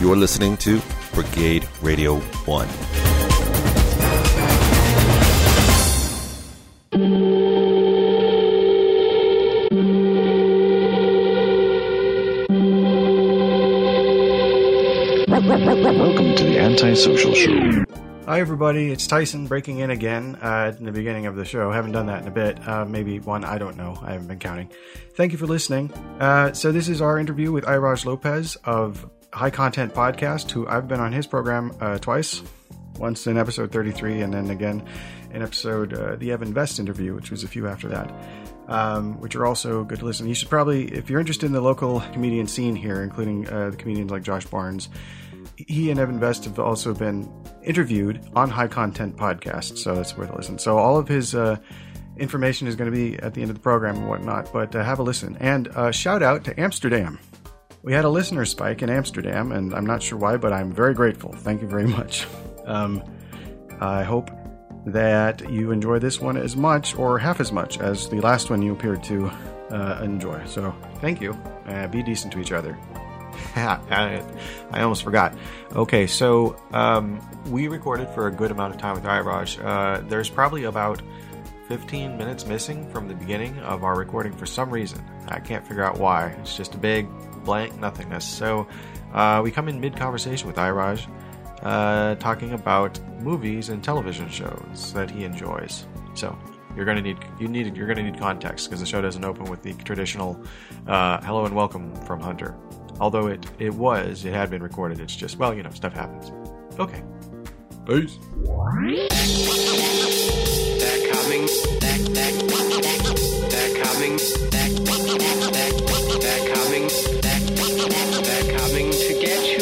You're listening to Brigade Radio 1. Welcome to the Antisocial Show. Hi, everybody. It's Tyson breaking in again in the beginning of the show. I haven't done that in a bit. Maybe one. I don't know. I haven't been counting. Thank you for listening. So this is our interview with Iraj Lopez of High Content Podcast, who I've been on his program twice. Once in episode 33 and then again in episode, the Evan Vest interview, which was a few after that, which are also good to listen. You should probably, if you're interested in the local comedian scene here, including the comedians like Josh Barnes, he and Evan Vest have also been interviewed on High Content Podcast, so that's worth a listen. So all of his information is going to be at the end of the program and whatnot, but have a listen. And shout out to Amsterdam. We had a listener spike in Amsterdam, and I'm not sure why, but I'm very grateful. Thank you very much. I hope that you enjoy this one as much or half as much as the last one you appeared to enjoy. So thank you. Be decent to each other. I almost forgot. Okay, so we recorded for a good amount of time with Iraj. There's probably about 15 minutes missing from the beginning of our recording for some reason. I can't figure out why. It's just a big blank nothingness. So we come in mid-conversation with Iraj, talking about movies and television shows that he enjoys. So you're gonna need context, because the show doesn't open with the traditional hello and welcome from Hunter. Although it had been recorded. It's just, well, you know, stuff happens. Okay. Peace. They're coming. They're coming. They're coming. They're coming to get you.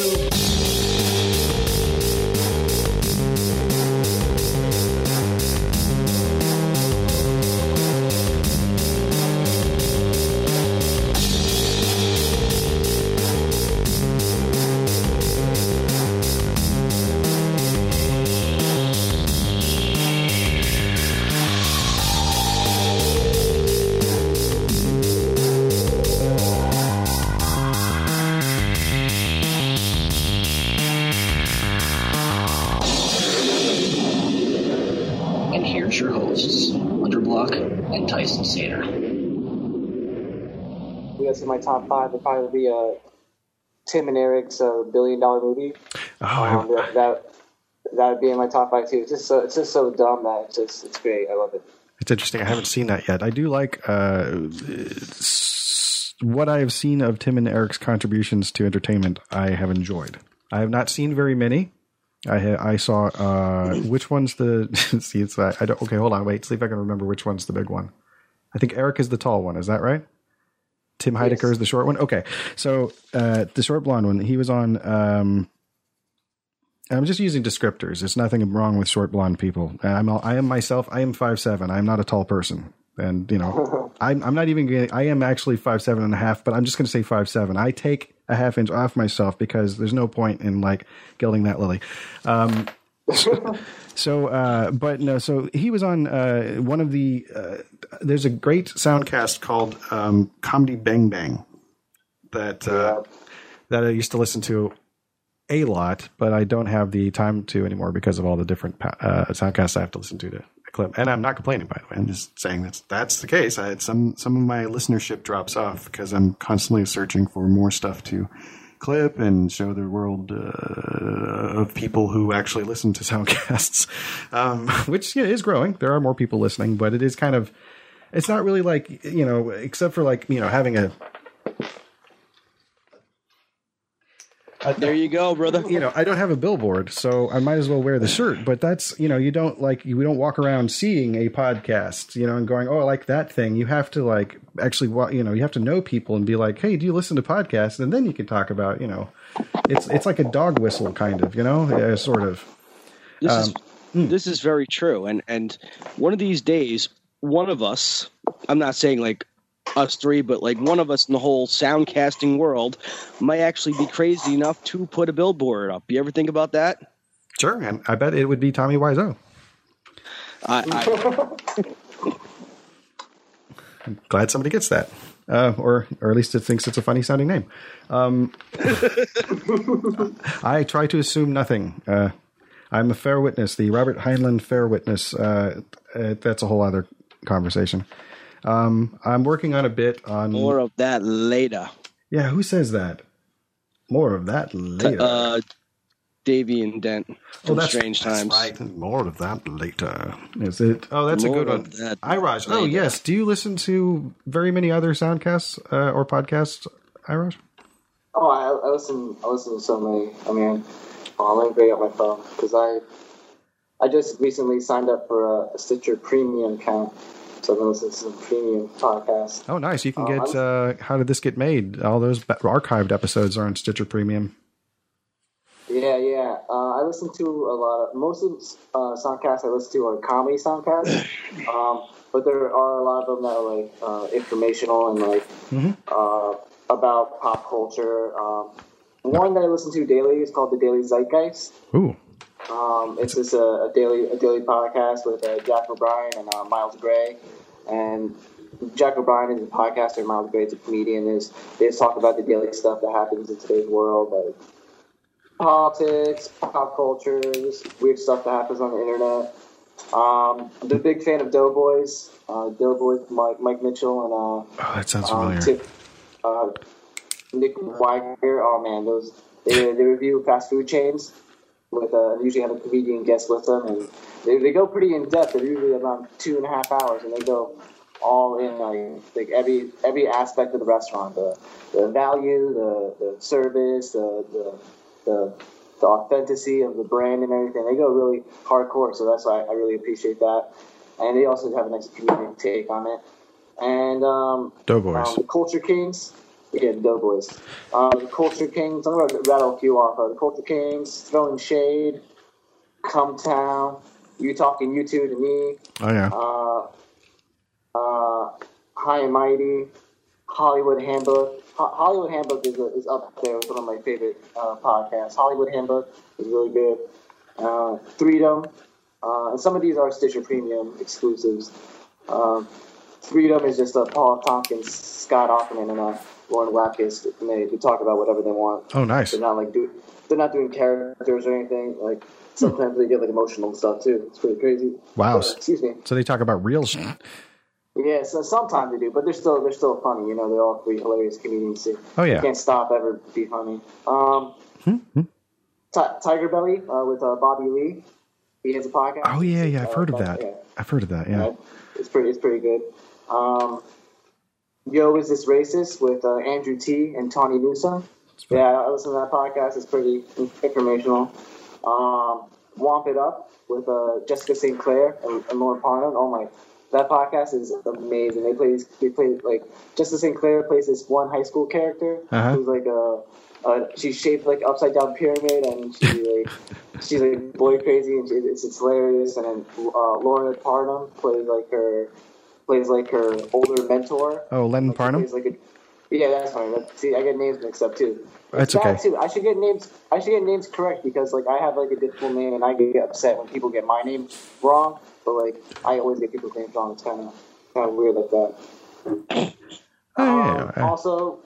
My top five would probably be Tim and Eric's $1 Billion Movie. Oh, that would be in my top five too. It's just so dumb that it's great. I love it. It's interesting. I haven't seen that yet. I do like what I have seen of Tim and Eric's contributions to entertainment. I have enjoyed. I have not seen very many. I saw which one's the see. It's I don't. Okay, hold on. Wait. See if I can remember which one's the big one. I think Eric is the tall one. Is that right? Tim Heidecker is the short one. Okay. So the short blonde one, he was on, I'm just using descriptors. There's nothing wrong with short blonde people. I am 5'7". I'm not a tall person. And you know, I am actually 5'7" and a half, but I'm just going to say 5'7". I take a half inch off myself because there's no point in like gilding that lily. So he was on one of the there's a great soundcast called Comedy Bang Bang that I used to listen to a lot, but I don't have the time to anymore because of all the different soundcasts I have to listen to clip. And I'm not complaining, by the way. I'm just saying that's the case. I had some of my listenership drops off because I'm constantly searching for more stuff to clip and show the world of people who actually listen to soundcasts, which is growing. There are more people listening, but it is kind of, it's not really like, you know, except for like, you know, having a there you go, brother. You know, I don't have a billboard, so I might as well wear the shirt, but that's, you know, we don't walk around seeing a podcast, you know, and going, oh, I like that thing. You have to like actually, you know, you have to know people and be like, hey, do you listen to podcasts? And then you can talk about, you know, it's like a dog whistle kind of, you know, sort of. This is very true. And one of these days, one of us, I'm not saying like us three, but like one of us in the whole soundcasting world might actually be crazy enough to put a billboard up. You ever think about that? Sure. And I bet it would be Tommy Wiseau. I'm glad somebody gets that. or at least it thinks it's a funny sounding name. I try to assume nothing. I'm a fair witness, the Robert Heinlein fair witness. That's a whole other conversation. I'm working on a bit on more of that later. Yeah, who says that? More of that later. Davy and Dent. Oh, that's Strange Times. That's right. More of that later. Is it? Oh, that's more a good one. Iraj. Oh, yes. Do you listen to very many other soundcasts or podcasts, Iraj? Oh, I listen to so many. I mean, I'm bring up my phone because I just recently signed up for a Stitcher Premium account. So I'm going to listen to some premium podcasts. Oh, nice. You can get How Did This Get Made? All those archived episodes are on Stitcher Premium. Yeah. I listen to a lot of soundcasts I listen to are comedy soundcasts. But there are a lot of them that are like informational and like about pop culture. One that I listen to daily is called The Daily Zeitgeist. Ooh. It's just a daily podcast with Jack O'Brien and Miles Gray. And Jack O'Brien is a podcaster, and Miles Gray is a comedian. They just talk about the daily stuff that happens in today's world, like politics, pop culture, just weird stuff that happens on the internet. I'm a big fan of Doughboys. Doughboys, Mike Mitchell, and that sounds familiar. Nick Weiger. Oh man, they review fast food chains. With usually have a comedian guest with them, and they go pretty in depth. They're usually around 2.5 hours, and they go all in like every aspect of the restaurant: the value, the service, the authenticity of the brand, and everything. They go really hardcore, so that's why I really appreciate that. And they also have a nice comedian take on it. And Doughboys, the Culture Kings. Yeah, the Doughboys. The Culture Kings. I'm going to rattle a few off. The Culture Kings, Throwing Shade, Come Town, You Talking You Two to Me. Oh, yeah. High and Mighty, Hollywood Handbook. Hollywood Handbook is up there with one of my favorite podcasts. Hollywood Handbook is really good. Freedom. And some of these are Stitcher Premium exclusives. Freedom is just Paul Tompkins, Scott Ackerman, and Lauren Lapkus, and they talk about whatever they want. Oh, nice! They're not they're not doing characters or anything. Like sometimes they get like emotional stuff too. It's pretty crazy. Wow! Excuse me. So they talk about real shit. Yeah, so sometimes they do, but they're still funny. You know, they're all three hilarious comedians too. Oh yeah, you can't stop ever be funny. Tiger Belly with Bobby Lee. He has a podcast. Oh yeah. I've heard of that. Yeah. I've heard of that. Yeah, it's pretty good. Yo, Is This Racist with Andrew T. and Tawny Newsom. Yeah, I listen to that podcast. It's pretty informational. Womp It Up with Jessica St. Clair and Lauren Parnum. Oh my, that podcast is amazing. They play like Jessica St. Clair plays this one high school character who's like she's shaped like upside down pyramid, and she's like boy crazy, and it's hilarious. And then Lauren Parnum plays like her older mentor. Oh, Len Parnum? Yeah, that's fine. See, I get names mixed up too. That's okay. Too. I should get names correct because like I have like a difficult name and I get upset when people get my name wrong. But like I always get people's names wrong. It's kind of weird like that. Also,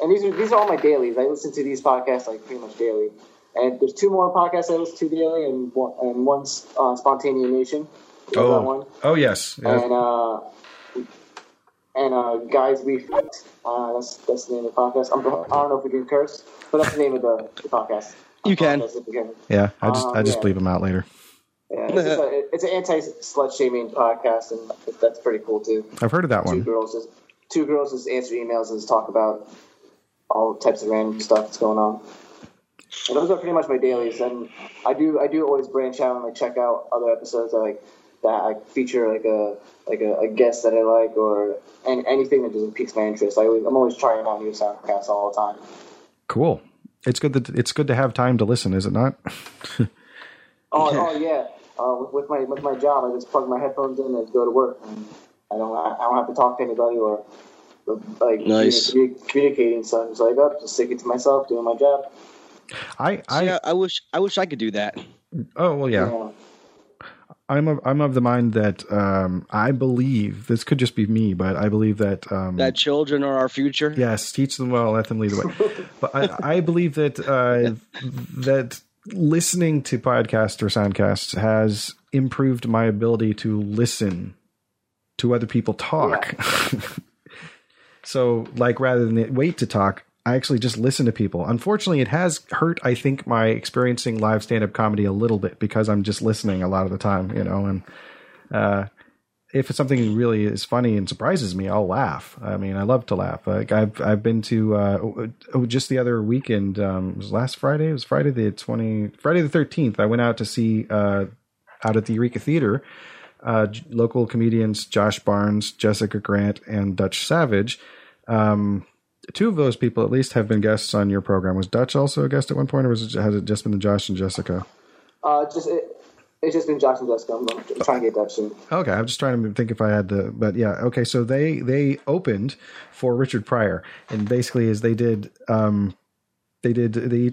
and these are all my dailies. I listen to these podcasts like pretty much daily. And there's two more podcasts I listen to daily, and one's Spontaneous Nation. Oh. That one. Oh yes, yeah. and Guys We Fight. That's the name of the podcast. I don't know if we can curse, but that's the name of the podcast. You can. Yeah, I just bleep them out later. Yeah, it's an anti-slut shaming podcast, and that's pretty cool too. I've heard of that one. Two girls just answer emails and just talk about all types of random stuff that's going on. And those are pretty much my dailies, and I do always branch out and like check out other episodes that feature like a guest that I like, or anything that just piques my interest. I'm always trying out new soundcasts all the time. Cool. It's good to have time to listen, is it not? Oh yeah. With my job, I just plug my headphones in and go to work. And I don't have to talk to anybody or like nice. Communicating. So I'm just like just sticking to myself, doing my job. I wish I could do that. Oh well, yeah. I'm of the mind that I believe, this could just be me, but I believe that that children are our future. Yes, teach them well, let them lead the way. But I believe that that listening to podcasts or soundcasts has improved my ability to listen to other people talk. Yeah. So, like, rather than wait to talk, I actually just listen to people. Unfortunately, it has hurt, I think, my experiencing live stand-up comedy a little bit, because I'm just listening a lot of the time, you know, and if something really is funny and surprises me, I'll laugh. I mean, I love to laugh. Like, I've been to just the other weekend, it was last Friday. It was Friday the 13th. I went out to see out at the Eureka Theater, local comedians Josh Barnes, Jessica Grant, and Dutch Savage. Two of those people at least have been guests on your program. Was Dutch also a guest at one point, or has it just been Josh and Jessica? It's just been Josh and Jessica. I'm trying to get Dutch in. Okay, I'm just trying to think if I had the, but yeah, okay. So they opened for Richard Pryor, and basically as they each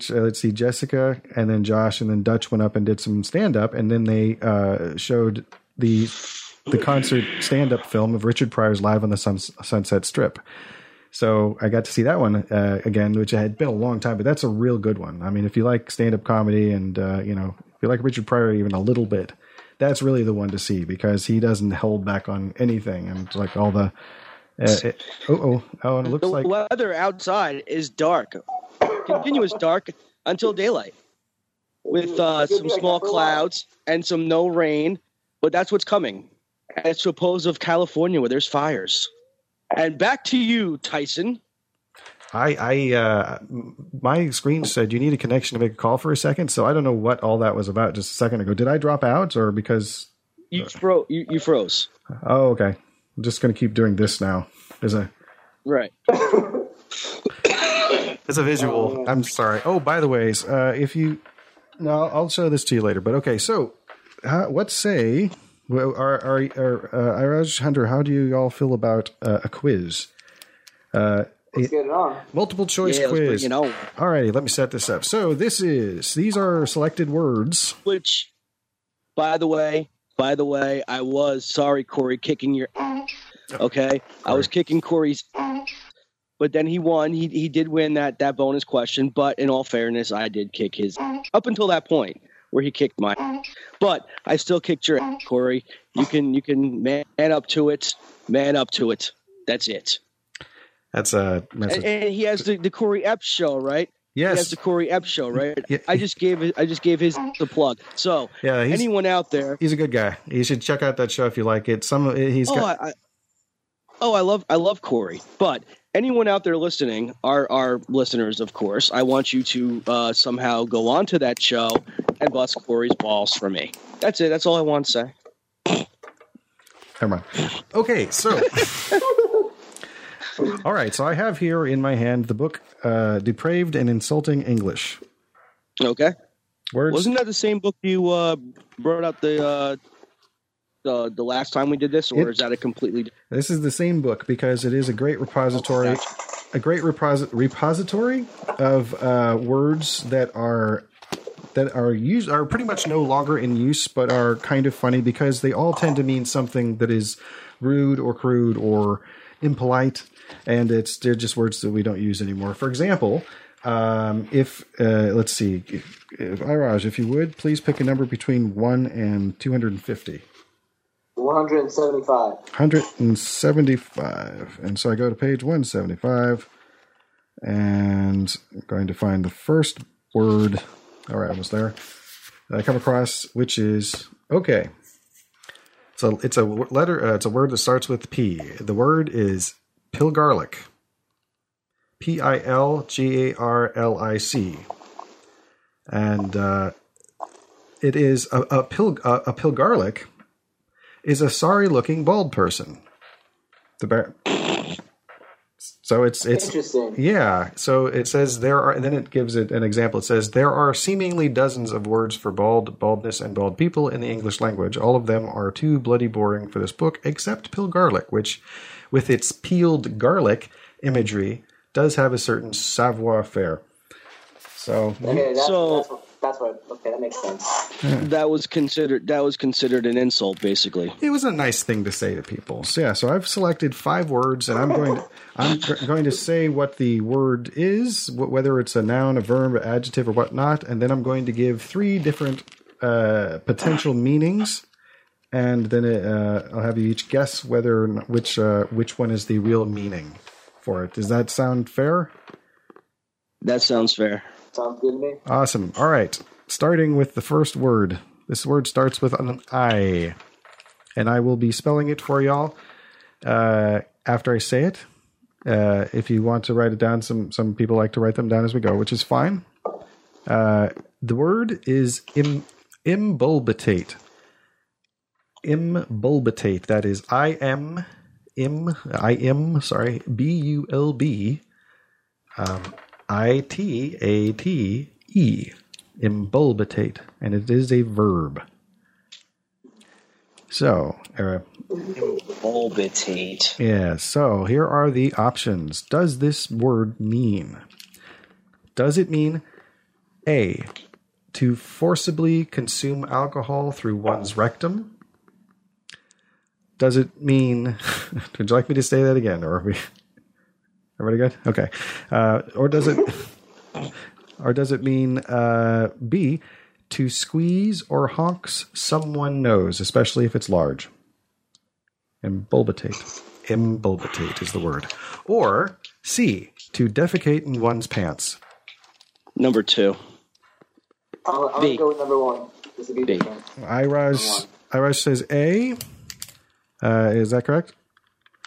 let's see, Jessica and then Josh and then Dutch went up and did some stand up, and then they showed the concert stand up film of Richard Pryor's Live on the Sunset Strip. So I got to see that one again, which had been a long time, but that's a real good one. I mean, if you like stand-up comedy and, you know, if you like Richard Pryor even a little bit, that's really the one to see, because he doesn't hold back on anything. And like all the and it looks like the weather outside is dark, continuous dark until daylight, with some small clouds and some no rain. But that's what's coming. And it's supposed of California where there's fires. And back to you, Tyson. I my screen said you need a connection to make a call for a second, so I don't know what all that was about just a second ago. Did I drop out, or because you froze? Oh, okay. I'm just gonna keep doing this now. Right. It's a visual. I'm sorry. Oh, by the ways, I'll show this to you later. But okay, so what say? Well, Iraj Hunter, how do you all feel about a quiz? Let's get it on. Multiple choice quiz. All righty, let me set this up. So these are selected words. Which, by the way, I was sorry, Corey, kicking your ass. Okay, Corey. I was kicking Corey's ass, but then he won. He did win that bonus question. But in all fairness, I did kick his ass up until that point, where he kicked my ass. But I still kicked your ass, Corey. You can man up to it. That's it. That's a message. And he has the Corey Epps show, right? Yes. He has the Corey Epps show, right? Yeah. I just gave his the plug. So yeah, anyone out there, he's a good guy. You should check out that show if you like it. I love Corey, but anyone out there listening, our listeners, of course, I want you to somehow go on to that show and bust Corey's balls for me. That's it. That's all I want to say. Never mind. Okay, so. All right, so I have here in my hand the book Depraved and Insulting English. Okay. Words. Wasn't that the same book you brought out the last time we did this, or is that a completely? This is the same book, because it is a great repository, repository of words that are used, are pretty much no longer in use, but are kind of funny because they all tend to mean something that is rude or crude or impolite, and they're just words that we don't use anymore. For example, if Iraj, if you would please pick a number between 1 and 250. 175. 175. And so I go to page 175, and I'm going to find the first word. All right, almost there. I come across, which is okay. So it's a letter. It's a word that starts with P. The word is pilgarlic. Pilgarlic, and it is a pilgarlic is a sorry-looking bald person. So it's interesting. Yeah. So it says there are, and then it gives it an example. It says there are seemingly dozens of words for baldness, and bald people in the English language. All of them are too bloody boring for this book, except pilgarlic, which, with its peeled garlic imagery, does have a certain savoir-faire. So, okay, that's That's what. Okay, that makes sense. Yeah. That was considered an insult, basically. It was a nice thing to say to people. So yeah. So I've selected 5 words, and I'm going to say what the word is, whether it's a noun, a verb, an adjective, or whatnot, and then I'm going to give 3 different potential meanings, and then I'll have you each guess whether or not, which one is the real meaning for it. Does that sound fair? That sounds fair. Sounds good to me. Awesome. All right. Starting with the first word. This word starts with an I, and I will be spelling it for y'all after I say it. If you want to write it down, some people like to write them down as we go, which is fine. The word is imbulbitate. Imbulbitate. That is I am, B-U-L-B. I-T-A-T-E, imbulbitate, and it is a verb. So, imbulbitate. Yeah, so here are the options. Does this word mean? Does it mean A, to forcibly consume alcohol through one's rectum? Does it mean, would you like me to say that again, or are we... Everybody good? Okay. Or does it mean B, to squeeze or honks someone's nose, especially if it's large? Imbulbitate. Imbulbitate is the word. Or C, to defecate in one's pants. Number 2. I'll go with number 1. This would be B. Iraj says A. Is that correct?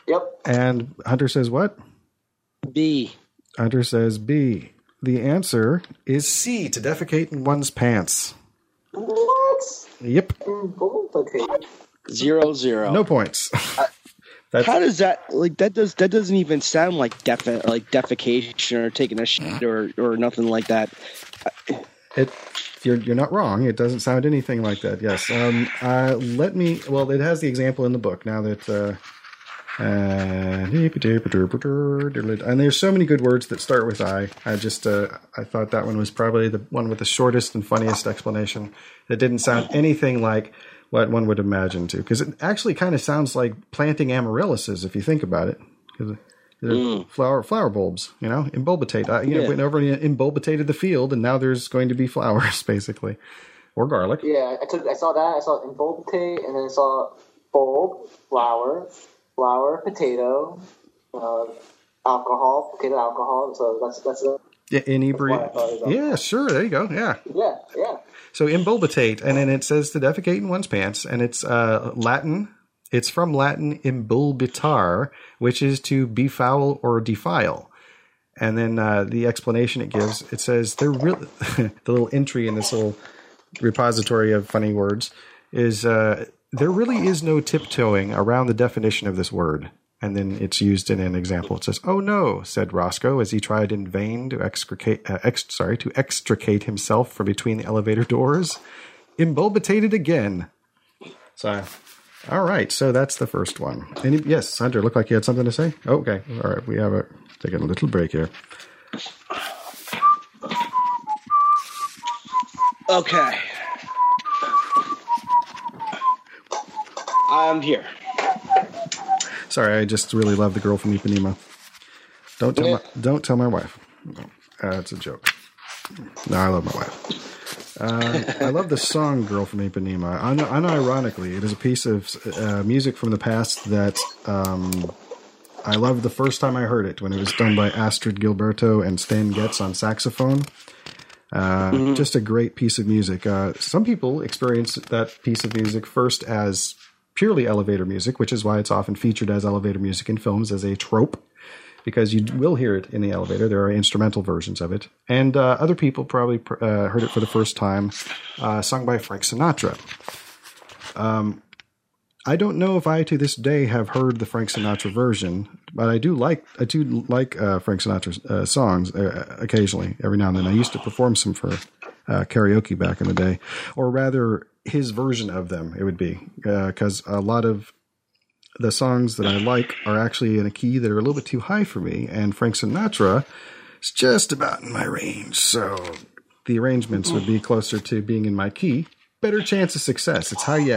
Yep. And Hunter says what? B. Hunter says B. The answer is C, to defecate in one's pants. What? Yep. Okay. 0-0. No points. How does that, like, that doesn't even sound like defecation or taking a shit or nothing like that. You're not wrong. It doesn't sound anything like that. Yes. It has the example in the book now that, and there's so many good words that start with I. I thought that one was probably the one with the shortest and funniest explanation. It didn't sound anything like what one would imagine too, because it actually kind of sounds like planting amaryllises if you think about it. Because they're flower bulbs, you know, imbulbitate. Went over and imbulbitated the field, and now there's going to be flowers basically, or garlic. Yeah, I saw that. I saw imbulbitate, and then I saw bulb, flower. Flour, potato, alcohol, potato alcohol. So that's it. Yeah, inebriate. Yeah, sure. There you go. Yeah. Yeah, yeah. So imbulbitate, and then it says to defecate in one's pants, and it's Latin. It's from Latin imbulbitar, which is to befoul or defile. And then the explanation it gives, it says they're really the little entry in this little repository of funny words is. There really is no tiptoeing around the definition of this word. And then it's used in an example. It says, "Oh no," said Roscoe as he tried in vain to extricate himself from between the elevator doors. Imbulbitated again. So, all right. So that's the first one. Yes, Hunter, looked like you had something to say. Okay. All right. We have taking a little break here. Okay. I'm here. Sorry, I just really love The Girl from Ipanema. Don't tell my wife. That's a joke. No, I love my wife. I love the song "Girl from Ipanema." Unironically, it is a piece of music from the past that I loved the first time I heard it, when it was done by Astrid Gilberto and Stan Getz on saxophone. Just a great piece of music. Some people experience that piece of music first as purely elevator music, which is why it's often featured as elevator music in films as a trope, because you will hear it in the elevator. There are instrumental versions of it. And other people probably heard it for the first time, sung by Frank Sinatra. I don't know if I, to this day, have heard the Frank Sinatra version, but I do like Frank Sinatra's songs occasionally, every now and then. I used to perform some for karaoke back in the day, or rather his version of them, it would be, because a lot of the songs that I like are actually in a key that are a little bit too high for me, and Frank Sinatra is just about in my range, so the arrangements would be closer to being in my key. Better chance of success. It's how you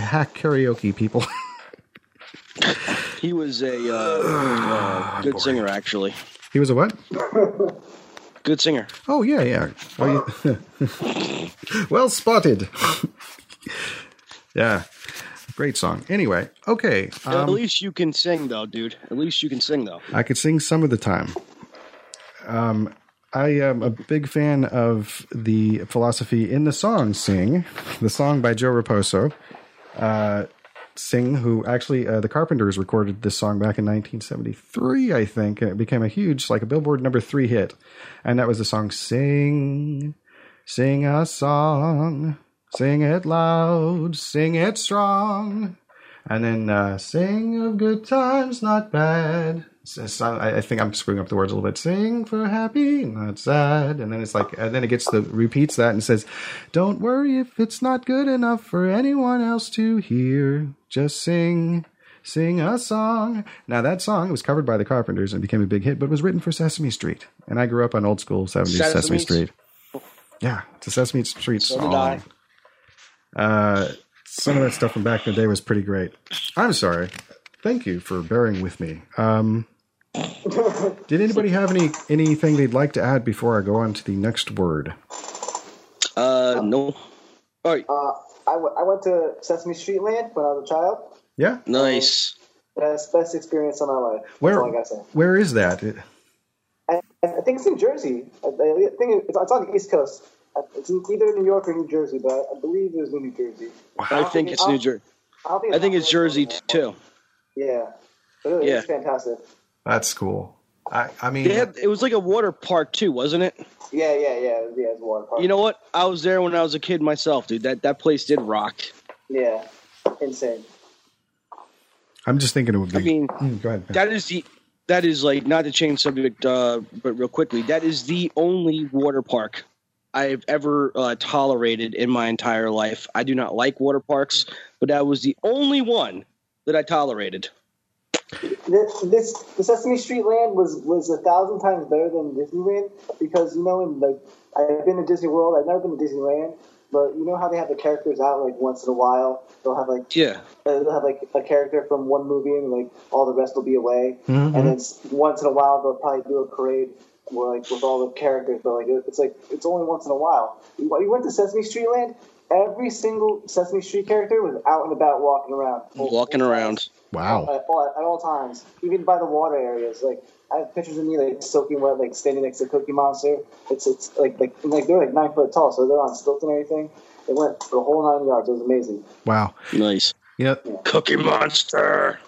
hack karaoke, people. He was a good singer, actually. He was a what? Good singer. Oh, yeah, yeah. Well, well spotted. Yeah. Great song. Anyway, okay. At least you can sing, though, dude. At least you can sing, though. I could sing some of the time. I am a big fan of the philosophy in the song Sing, the song by Joe Raposo. Sing, who actually the Carpenters recorded this song back in 1973, I think. And it became a huge, like a Billboard #3 hit. And that was the song Sing, sing a song, sing it loud, sing it strong. And then sing of good times, not bad. I think I'm screwing up the words a little bit. Sing for happy, not sad. And then it's like, and then it gets the repeats that and says, don't worry if it's not good enough for anyone else to hear. Just sing, sing a song. Now that song was covered by the Carpenters and became a big hit, but was written for Sesame Street. And I grew up on old school 70s Sesame Street. Yeah, it's a Sesame Street song. So did I. Some of that stuff from back in the day was pretty great. I'm sorry. Thank you for bearing with me. Did anybody have anything they'd like to add before I go on to the next word? No. All right. I went to Sesame Street Land when I was a child. Yeah? Nice. Best experience of my life. Where is that? I think it's in Jersey. I think it's on the East Coast. It's either New York or New Jersey, but I believe it was New Jersey. Wow. I think it's New Jersey. I think it's Jersey, too. Yeah, really, yeah. It's fantastic. That's cool. I mean, it was like a water park too, wasn't it? Yeah, it's a water park. You know what? I was there when I was a kid myself, dude. That place did rock. Yeah, insane. I'm just thinking it would be. I mean, go ahead. That is like, not to change subject, but real quickly, that is the only water park I've ever tolerated in my entire life. I do not like water parks, but that was the only one that I tolerated. The Sesame Street Land was 1,000 times better than Disneyland because, you know, in like I've been to Disney World, I've never been to Disneyland, but you know how they have the characters out like once in a while. They'll have like a character from one movie and like all the rest will be away, and then once in a while they'll probably do a parade where like with all the characters, but like it's only once in a while. You went to Sesame Street Land. Every single Sesame Street character was out and about walking around. Wow. At all times. Even by the water areas. Like, I have pictures of me, like, soaking wet, like, standing next to Cookie Monster. It's like they're, like, 9 foot tall, so they're on stilts and everything. They went for the whole 9 yards. It was amazing. Wow. Nice. Yep. Yeah. Cookie Monster!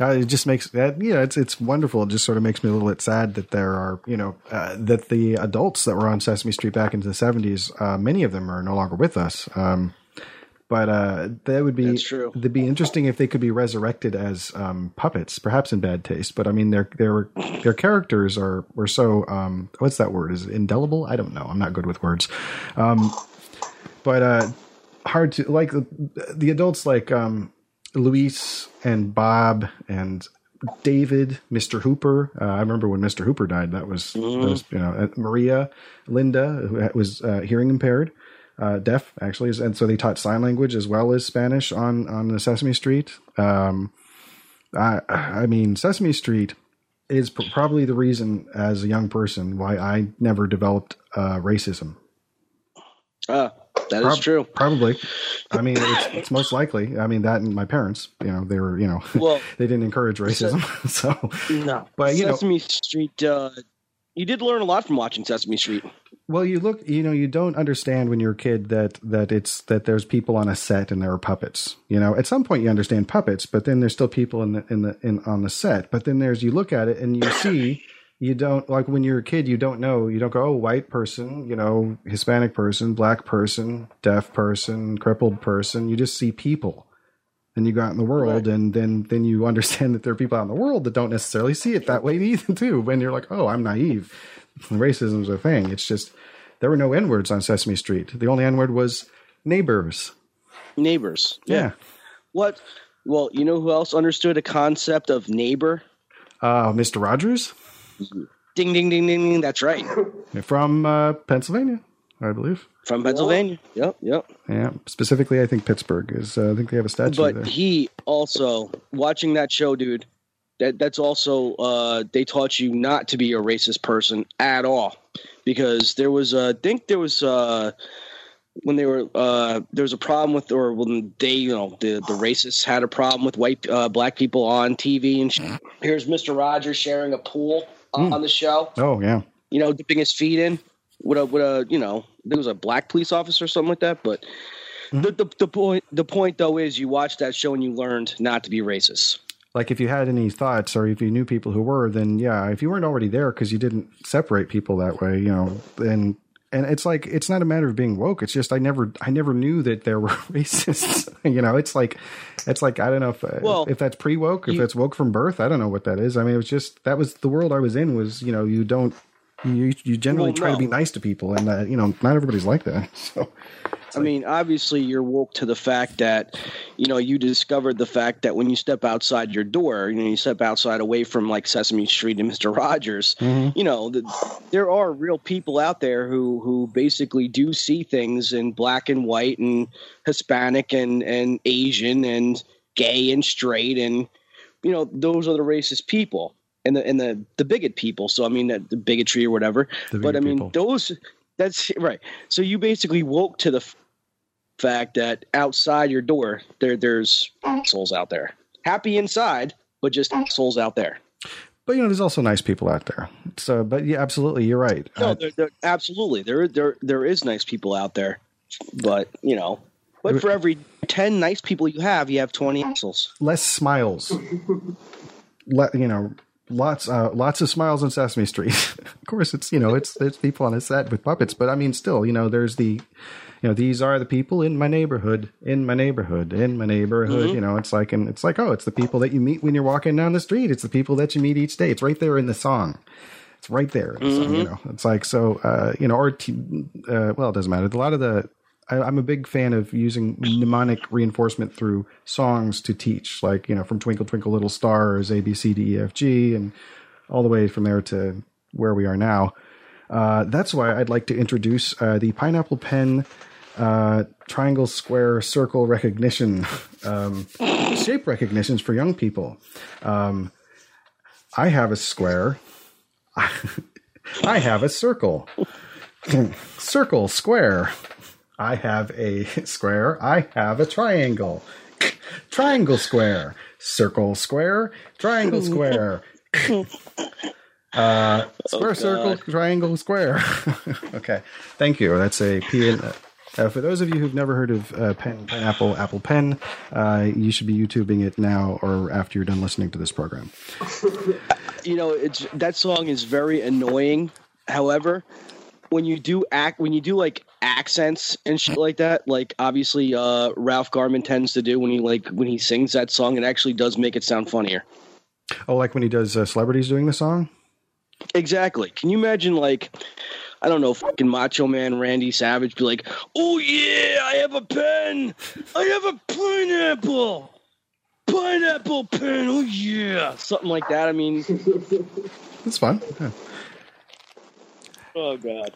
It just makes that, you know, it's wonderful. It just sort of makes me a little bit sad that there are, you know, that the adults that were on Sesame Street back into the 70s, many of them are no longer with us. But that would be, that'd be interesting if they could be resurrected as puppets, perhaps in bad taste. But I mean, their characters were so, what's that word? Is it indelible? I don't know. I'm not good with words. But hard to like the adults, like, Luis and Bob and David, Mr. Hooper. I remember when Mr. Hooper died, that was you know, Maria, Linda, who was hearing impaired, deaf actually. And so they taught sign language as well as Spanish on the Sesame Street. I mean, Sesame Street is probably the reason as a young person why I never developed racism. That is true. Probably. I mean, it's most likely. I mean, that and my parents, you know, they were, you know, they didn't encourage racism. No. But, you know, Sesame Street, you did learn a lot from watching Sesame Street. Well, you look, you know, you don't understand when you're a kid that there's people on a set and there are puppets. You know, at some point you understand puppets, but then there's still people on the set. But then you look at it and you see. You don't, like when you're a kid, you don't go, oh, white person, you know, Hispanic person, black person, deaf person, crippled person. You just see people and you go out in the world, right. And then you understand that there are people out in the world that don't necessarily see it that way either too. When you're like, oh, I'm naive. Racism's a thing. It's just, there were no N-words on Sesame Street. The only N-word was neighbors. Neighbors. Yeah. What? Well, you know who else understood the concept of neighbor? Mr. Rogers? Ding, ding, ding, ding, ding. That's right. From Pennsylvania, I believe. From Pennsylvania. Yep, yep. Yeah. Specifically, I think Pittsburgh is. I think they have a statue there. But he also, watching that show, dude, that's also they taught you not to be a racist person at all, because there was when they were there was a problem with, or when they, you know, the racists had a problem with white black people on TV, and here's Mr. Rogers sharing a pool on the show. Oh yeah, you know, dipping his feet in with a you know, there was a black police officer or something like that. But the point though is, you watched that show and you learned not to be racist. Like, if you had any thoughts, or if you knew people who were, then yeah, if you weren't already there because you didn't separate people that way, you know, then. And it's like, it's not a matter of being woke. It's just I never knew that there were racists. You know, it's like I don't know if that's pre-woke, if that's woke from birth. I don't know what that is. I mean, it was just, that was the world I was in. Was, you know, you generally try to be nice to people, and you know, not everybody's like that. So I mean, obviously, you're woke to the fact that, you know, you discovered the fact that when you step outside your door, you know, you step outside away from like Sesame Street and Mr. Rogers, you know, there are real people out there who basically do see things in black and white and Hispanic and Asian and gay and straight. And, you know, those are the racist people and the bigot people. So, I mean, the bigotry or whatever. But I mean, people. That's right. So you basically woke to the fact that outside your door, there's assholes out there. Happy inside, but just assholes out there. But, you know, there's also nice people out there. So, but yeah, absolutely, you're right. No, absolutely, there is nice people out there. But, you know, but for every 10 nice people you have 20 assholes. Less smiles. You know. Lots of smiles on Sesame Street. Of course, it's, you know, it's people on a set with puppets, but I mean, still, you know, there's the, you know, these are the people in my neighborhood, you know, it's like, oh, it's the people that you meet when you're walking down the street. It's the people that you meet each day. It's right there in the song. It's right there. So, you know, it's like, so, you know, or, well, it doesn't matter. A lot of the, I'm a big fan of using mnemonic reinforcement through songs to teach, like, you know, from Twinkle Twinkle Little Stars, A, B, C, D, E, F, G, and all the way from there to where we are now. That's why I'd like to introduce the Pineapple Pen Triangle Square Circle Recognition, shape recognitions for young people. I have a square. I have a circle. Circle, square. I have a square. I have a triangle. Triangle square. Circle square. Triangle square. Square, circle, triangle, square. Okay. Thank you. That's a P. For those of you who've never heard of pineapple, apple pen, you should be YouTubing it now or after you're done listening to this program. You know, that song is very annoying. However, when you do like accents and shit like that, like obviously Ralph Garman tends to do when he sings that song, it actually does make it sound funnier. Oh, like when he does celebrities doing the song? Exactly. Can you imagine, like, I don't know, fucking Macho Man Randy Savage be like, oh yeah, I have a pen. I have a pineapple. Pineapple pen. Oh yeah. Something like that. I mean. That's fun. Yeah. Oh, God.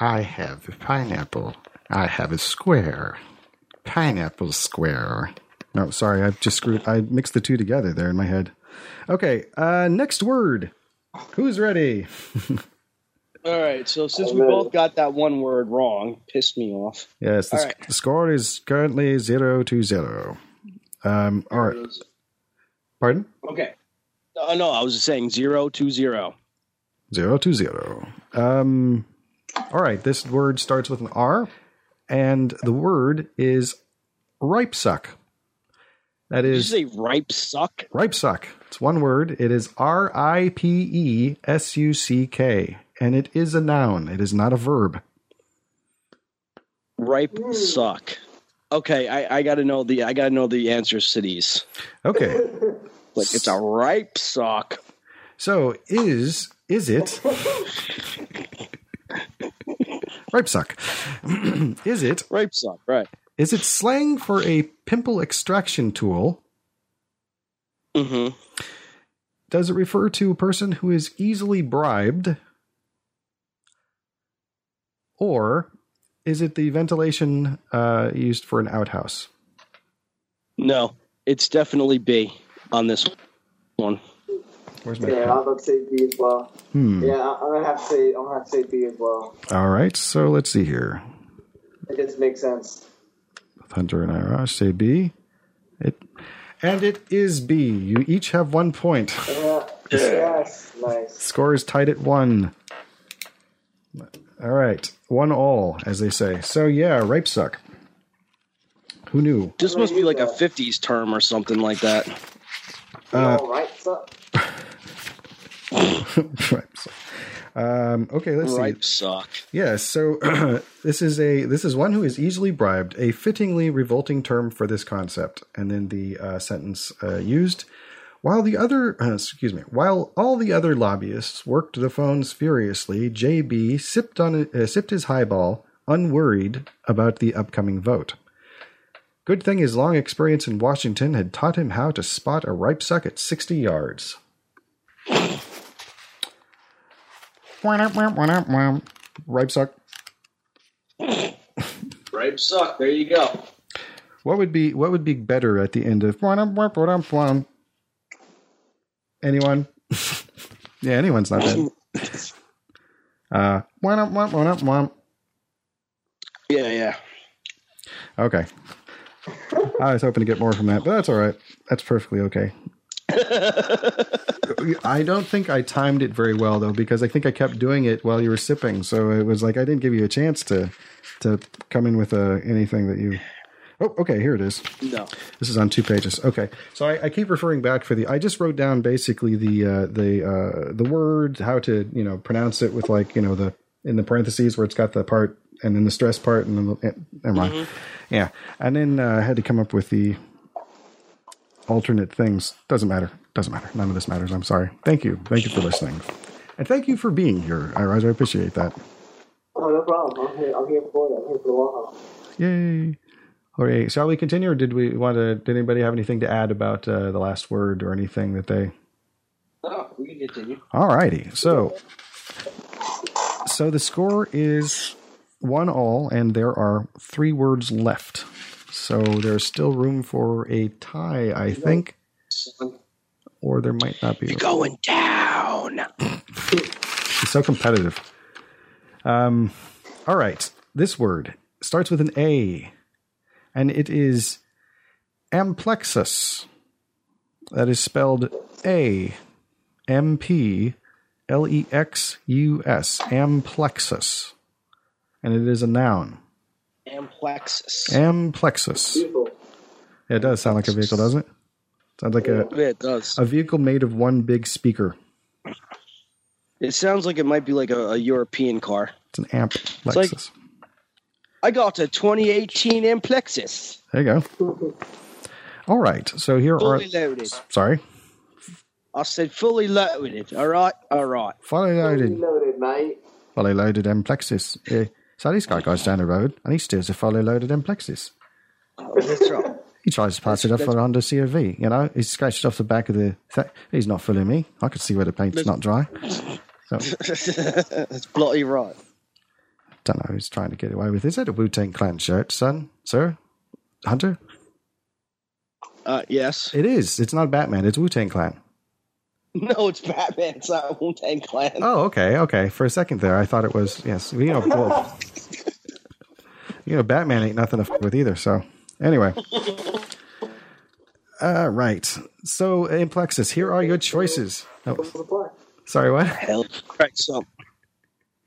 I have a pineapple. I have a square. Pineapple square. No, sorry. I just screwed. I mixed the two together there in my head. Okay. Next word. Who's ready? All right. So since we both got that one word wrong, pissed me off. Yes. The score is currently 0-0. All right. Pardon? Okay. No, I was just saying 0-0. 0-0. All right. This word starts with an R, and the word is ripe suck. That is. Did you say ripe suck? Ripe suck. It's one word. It is R-I-P-E-S-U-C-K, and it is a noun. It is not a verb. Ripe suck. Okay, I gotta know the answers to these. Okay. Like, it's a ripe suck. So is it ripe suck? Is it ripe suck? Right. Is it slang for a pimple extraction tool? Mm-hmm. Does it refer to a person who is easily bribed? Or is it the ventilation used for an outhouse? No, it's definitely B on this one. Where's my pen? I'm going to say B as well. Yeah, I'm gonna have to say B as well. All right, so let's see here. It doesn't make sense. Hunter and Iraj say B. And it is B. You each have 1 point. Yes, nice. Score is tied at 1. All right. 1-1, as they say. So, yeah, rape suck. Who knew? This must be like a 50s term or something like that. Rape suck. Rape suck. Okay, let's see. Ripe sock. Yeah, so this is one who is easily bribed, a fittingly revolting term for this concept. And then the sentence used, while all the other lobbyists worked the phones furiously, JB sipped his highball, unworried about the upcoming vote. Good thing his long experience in Washington had taught him how to spot a ripe suck at 60 yards. Ripe suck. Ripe suck. There you go. What would be better at the end of anyone? Yeah, anyone's not bad. Yeah. Okay. I was hoping to get more from that, but that's all right. That's perfectly okay. I don't think I timed it very well though, because I think I kept doing it while you were sipping. So it was like I didn't give you a chance to come in with anything that you. Oh, okay, here it is. No, this is on 2 pages. Okay, so I keep referring back for the. I just wrote down basically the word, how to pronounce it with the in the parentheses where it's got the part and then the stress part and then never mind. Mm-hmm. Yeah, and then I had to come up with the alternate things. Doesn't matter. None of this matters. I'm sorry. Thank you for listening, and thank you for being here, Iraj. I appreciate that. Oh, no problem. I'm here for it. I'm here for the long haul. Yay! Alright. Shall we continue, or did anybody have anything to add about the last word or anything that they? No, we can continue. All righty. So the score is 1-1, and there are 3 words left. So there's still room for a tie, I think. Or there might not be. You're going down. It's so competitive. All right. This word starts with an A, and it is amplexus. That is spelled A-M-P-L-E-X-U-S. Amplexus. And it is a noun. Amplexus. Yeah, it does sound like a vehicle, doesn't it? Sounds like a vehicle made of one big speaker. It sounds like it might be like a European car. It's an Amplexus. It's like, I got a 2018 Amplexus. There you go. All right. So here fully are... Fully loaded. Sorry? I said fully loaded. All right. Fully loaded, mate. Fully loaded Amplexus. Yeah. So this guy goes down the road, and he steals a fully loaded Amplexus. Oh, that's right. He tries to pass it off for a Honda CRV. He's scratched off the back of the... He's not fooling me. I can see where the paint's not dry. So. That's bloody right. Don't know who's trying to get away with it. Is that a Wu-Tang Clan shirt, son? Sir? Hunter? Yes. It is. It's not Batman. It's Wu-Tang Clan. No, it's Batman. It's not Wu-Tang Clan. Oh, okay. For a second there, I thought it was... Yes. Well, Batman ain't nothing to fuck with either, so... Anyway. Right. So, Amplexus, here are your choices. Oh. Sorry, what? Hell, right, so...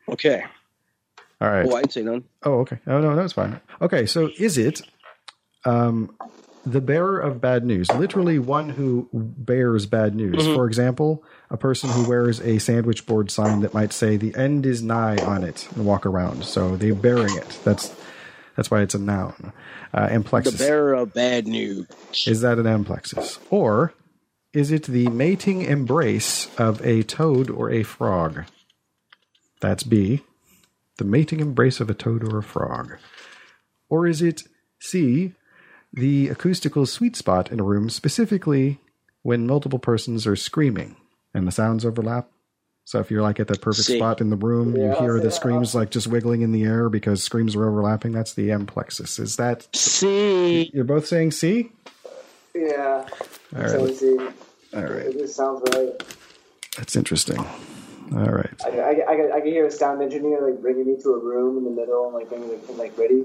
Okay. All right. Oh, I didn't say none. Oh, okay. Oh, no, that's fine. Okay, so is it... the bearer of bad news, literally one who bears bad news. Mm-hmm. For example, a person who wears a sandwich board sign that might say the end is nigh on it and walk around. So they're bearing it. That's why it's a noun. Amplexus. The bearer of bad news. Is that an amplexus? Or is it the mating embrace of a toad or a frog? That's B. The mating embrace of a toad or a frog. Or is it C, the acoustical sweet spot in a room, specifically when multiple persons are screaming. and the sounds overlap. So if you're like at that perfect spot in the room, you hear the screams like just wiggling in the air because screams are overlapping. That's the M plexus. Is that C? You're both saying C? Yeah. All right. C. All right. It just sounds right. That's interesting. All right. I can hear a sound engineer like bringing me to a room in the middle and like bringing me like ready.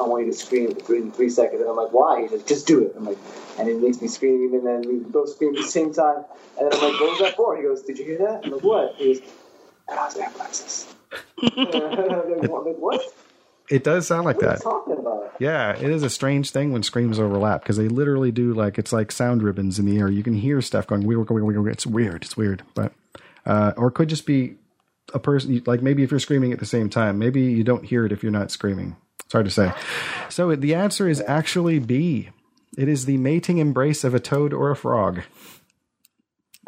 I want you to scream in 3 seconds. And I'm like, why? He's like, just do it. I'm like, and it makes me scream. And then we both scream at the same time. And then I'm like, what was that for? He goes, did you hear that? I'm like, what? He goes, that was anaphylaxis. I'm like, what? It does sound like that. What are you talking about? Yeah, it is a strange thing when screams overlap because they literally do like, it's like sound ribbons in the air. You can hear stuff going, it's weird. But, or it could just be a person, like maybe if you're screaming at the same time, maybe you don't hear it if you're not screaming. It's hard to say. So the answer is actually B. It is the mating embrace of a toad or a frog.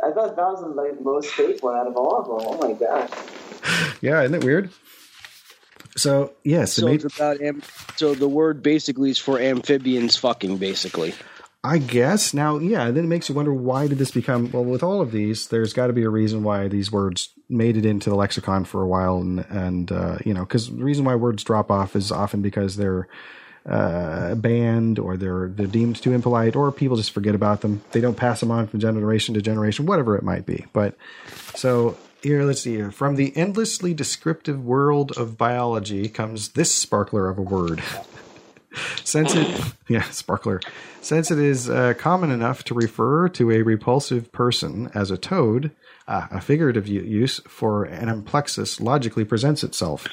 I thought that was the most safe one out of all of them. Oh my gosh. Yeah, isn't it weird? So, yes. So, so the word basically is for amphibians fucking, basically. I guess. Now, yeah, then it makes you wonder why did this become – well, with all of these, there's got to be a reason why these words made it into the lexicon for a while and you know, because the reason why words drop off is often because they're banned or they're deemed too impolite or people just forget about them. They don't pass them on from generation to generation, whatever it might be. But so here, let's see here. From the endlessly descriptive world of biology comes this sparkler of a word. Since it is common enough to refer to a repulsive person as a toad, a figurative use for an amplexus logically presents itself.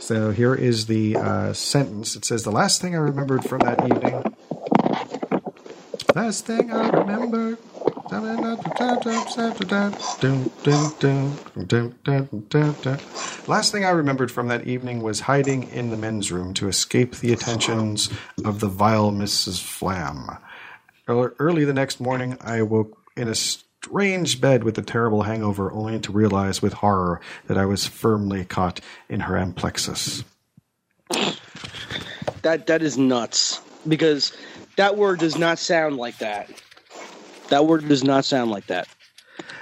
So here is the sentence. It says, the last thing I remembered from that evening. Last thing I remember. Last thing I remembered from that evening was hiding in the men's room to escape the attentions of the vile Mrs. Flam. Early the next morning, I woke in a strange bed with a terrible hangover, only to realize with horror that I was firmly caught in her amplexus. That is nuts, because that word does not sound like that. That word does not sound like that.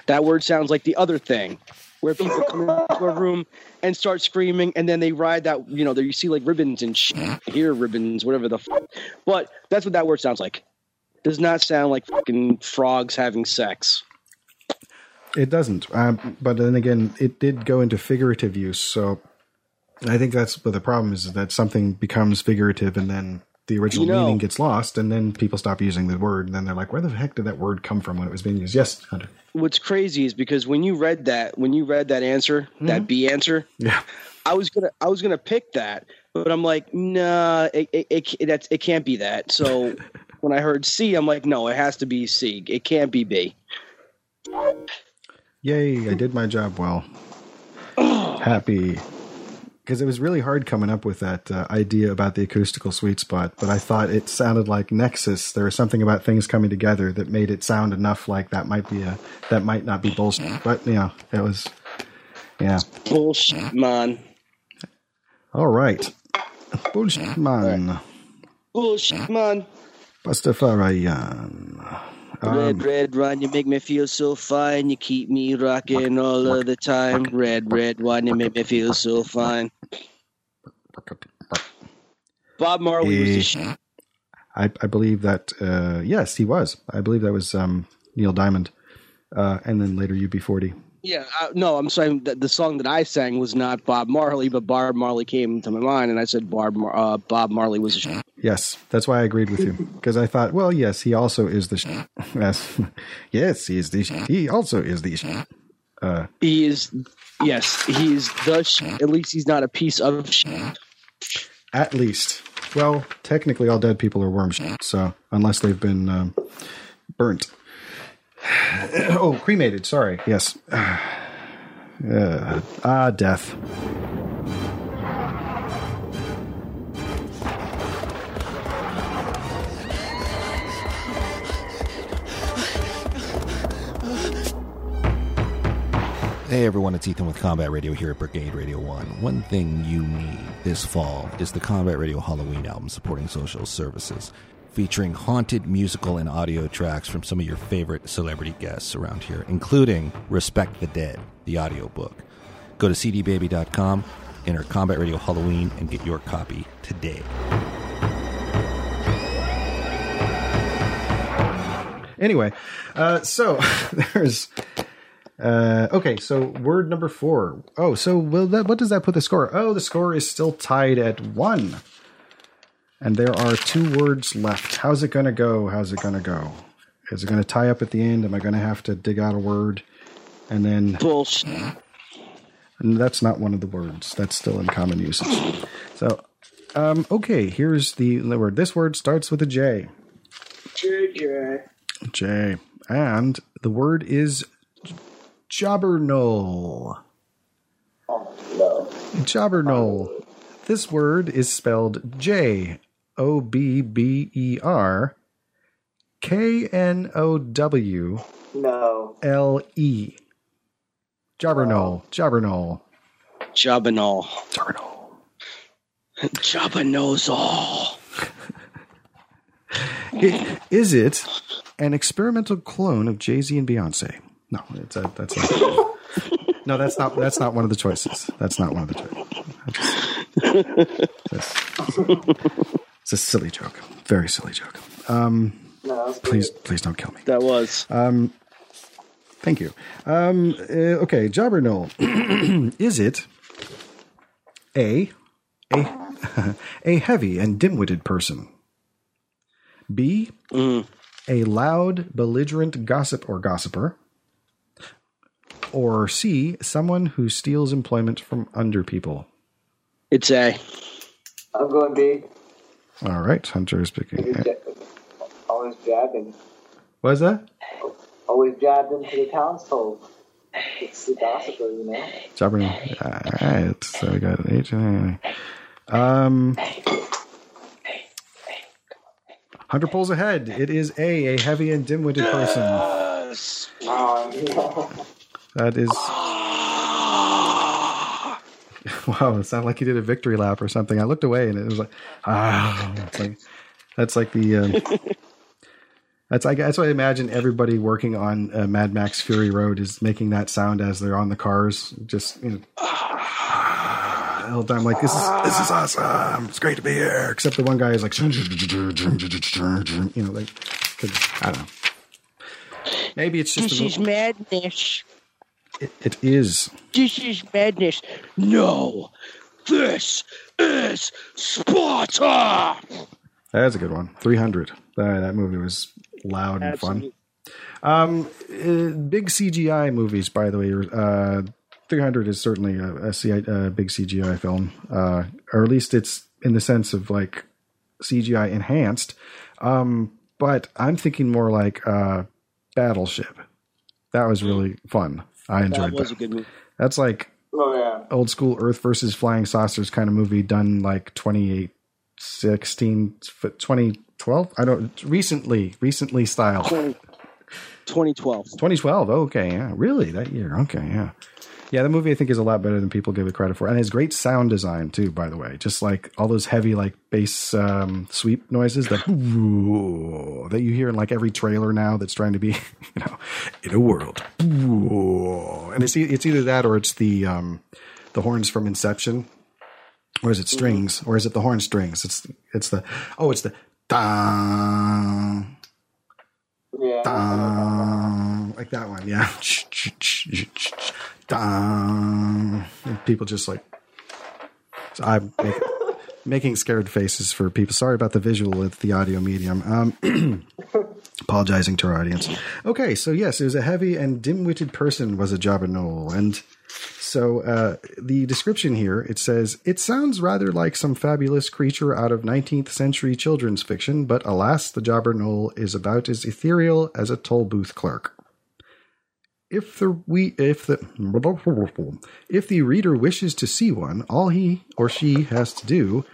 That word sounds like the other thing, where people come into a room and start screaming, and then they ride that, you know, there you see like ribbons and shit, here ribbons, whatever the fuck. But that's what that word sounds like. Does not sound like fucking frogs having sex. It doesn't. But then again, it did go into figurative use. So I think that's what the problem is that something becomes figurative and then the original meaning gets lost, and then people stop using the word, and then they're like, where the heck did that word come from when it was being used? Yes, Hunter. What's crazy is because when you read that answer, mm-hmm. that B answer, yeah. I was gonna pick that, but I'm like, nah, it can't be that. So when I heard C, I'm like, no, it has to be C. It can't be B. Yay, I did my job well. Happy. Because it was really hard coming up with that idea about the acoustical sweet spot, but I thought it sounded like nexus. There was something about things coming together that made it sound enough like that might not be bullshit. But you know, it was, yeah, bullshit, man. All right, bullshit, man. Bullshit, man. Pastafarian. Red wine, you make me feel so fine. You keep me rocking all of the time. Red wine, you make me feel so fine. Bob Marley was the shit. I believe that, yes, he was. I believe that was Neil Diamond. And then later UB40. Yeah, no, I'm sorry. The song that I sang was not Bob Marley, but Bob Marley came to my mind, and I said Bob Marley was a sh**. Yes, that's why I agreed with you, because I thought, well, yes, he also is the sh**. Yes, he is the sh**. He also is the sh**. He is the sh**. At least he's not a piece of sh**. At least. Well, technically all dead people are worm sh**, so unless they've been burnt. Oh, cremated. Sorry. Yes. Death. Hey everyone, it's Ethan with Combat Radio here at Brigade Radio 1. One thing you need this fall is the Combat Radio Halloween album supporting social services. featuring haunted musical and audio tracks from some of your favorite celebrity guests around here, including Respect the Dead, the audiobook. Go to cdbaby.com, enter Combat Radio Halloween, and get your copy today. Anyway, so there's... okay, so word number 4. Oh, so what does that put the score? Oh, the score is still tied at 1. And there are 2 words left. How's it going to go? Is it going to tie up at the end? Am I going to have to dig out a word? And then... Bullshit. And that's not one of the words. That's still in common usage. So, okay, here's the word. This word starts with a J. J. And the word is... Jobbernol. Oh, no. Jobbernol. Oh. This word is spelled J-O-B-B-E-R-K-N-O-W-L-E. Jobbernol. Jobbernol. Jobbernol. Jobbernol. Jobbernozol. Is it an experimental clone of Jay-Z and Beyonce? No, that's not. No, that's not one of the choices. That's not one of the choices. It's a silly joke. Very silly joke. No, please don't kill me. That was. Thank you. Okay, Jobbernol. Is it a heavy and dim-witted person? B, a loud, belligerent gossip or gossiper? Or C, someone who steals employment from under people? It's A. I'm going B. All right, Hunter is picking A. Always jabbing. What is that? Always jabbing to the townsfolk. It's the gossiper, you know. Jabber. All right, so we got an H. Hunter pulls ahead. It is A heavy and dim-witted person. No. That is... Wow, it sounded like you did a victory lap or something. I looked away and it was like, that's like the... That's what I imagine everybody working on Mad Max Fury Road is making that sound as they're on the cars. Just, you know... The whole time, like, this is awesome. It's great to be here. Except the one guy is like... You know, like... I don't know. Maybe it's just... This is madness. It is. This is madness. No, this is Sparta. That's a good one. 300. That movie was loud and fun. Big CGI movies, by the way. 300 is certainly a big CGI film, or at least it's in the sense of like CGI enhanced. But I'm thinking more like Battleship. That was really fun. I enjoyed that. Was a good movie. That's like old school Earth versus Flying Saucers kind of movie done like 2012. I don't recently style. 2012. 2012. Okay, yeah, really that year. Okay, yeah, yeah. The movie I think is a lot better than people give it credit for, and it has great sound design too. By the way, just like all those heavy like bass sweep noises that you hear in like every trailer now that's trying to be, you know, in a world. And it's either that or it's the horns from Inception, or is it strings, or is it the horn strings? It's the da. Yeah. Like that one, yeah. And people just like, so I'm making scared faces for people. Sorry about the visual with the audio medium. Apologizing to our audience. Okay, so yes, it was a heavy and dim-witted person was a Jobbernol. And so the description here, it says, it sounds rather like some fabulous creature out of 19th century children's fiction, but alas, the Jobbernol is about as ethereal as a toll booth clerk. If the reader wishes to see one, all he or she has to do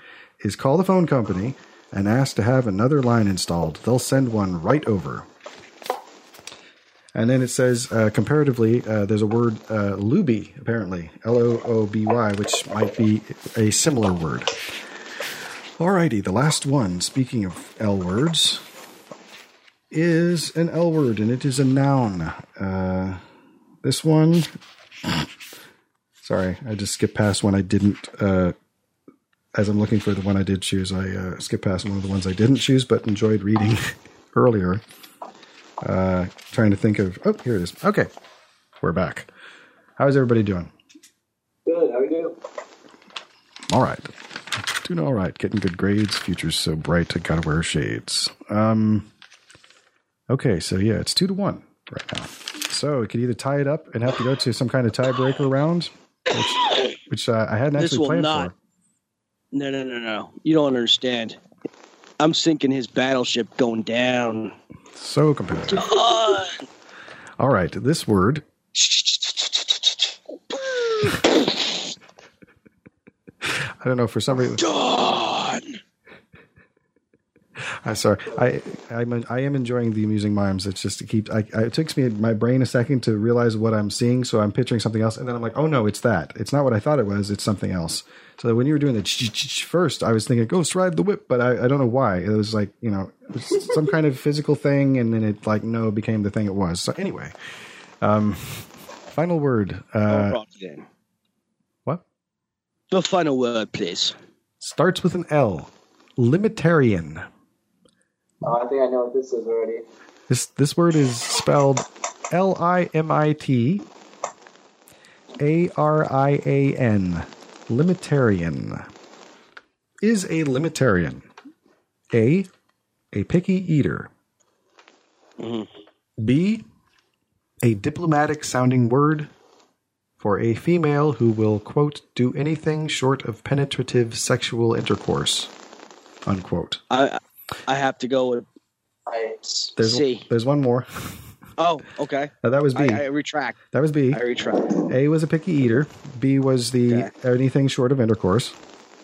is call the phone company and ask to have another line installed. They'll send one right over. And then it says, comparatively, there's a word, looby, apparently. L-O-O-B-Y, which might be a similar word. Alrighty, the last one, speaking of L words, is an L word, and it is a noun. This one... Sorry, I just skipped past one I didn't... as I'm looking for the one I did choose, I skipped past one of the ones I didn't choose, but enjoyed reading earlier. Trying to think of... Oh, here it is. Okay, we're back. How is everybody doing? Good, how are you doing? All right. Doing all right. Getting good grades. Future's so bright, I gotta wear shades. Okay, so yeah, it's 2-1 right now. So it could either tie it up and have to go to some kind of tiebreaker round, which I hadn't actually planned for. No. You don't understand. I'm sinking his battleship going down. So competitive. All right, this word. I don't know, for some reason. Dawn! I'm sorry. I am enjoying the amusing mimes. It's just to keep. It takes me my brain a second to realize what I'm seeing, so I'm picturing something else, and then I'm like, oh no, it's that. It's not what I thought it was. It's something else. So when you were doing the first, I was thinking, go stride the whip, but I don't know why. It was like, you know, some kind of physical thing, and then it like no became the thing it was. So anyway, final word. What? The final word, please. Starts with an L. Limitarian. Oh, I think I know what this is already. This word is spelled L-I-M-I-T-A-R-I-A-N. Limitarian. Is a limitarian A, picky eater? B, a diplomatic sounding word for a female who will, quote, do anything short of penetrative sexual intercourse, unquote. I have to go with C. There's one more. Oh, okay. Now, that was B. I retract. That was B. I retract. A was a picky eater. B was the anything short of intercourse.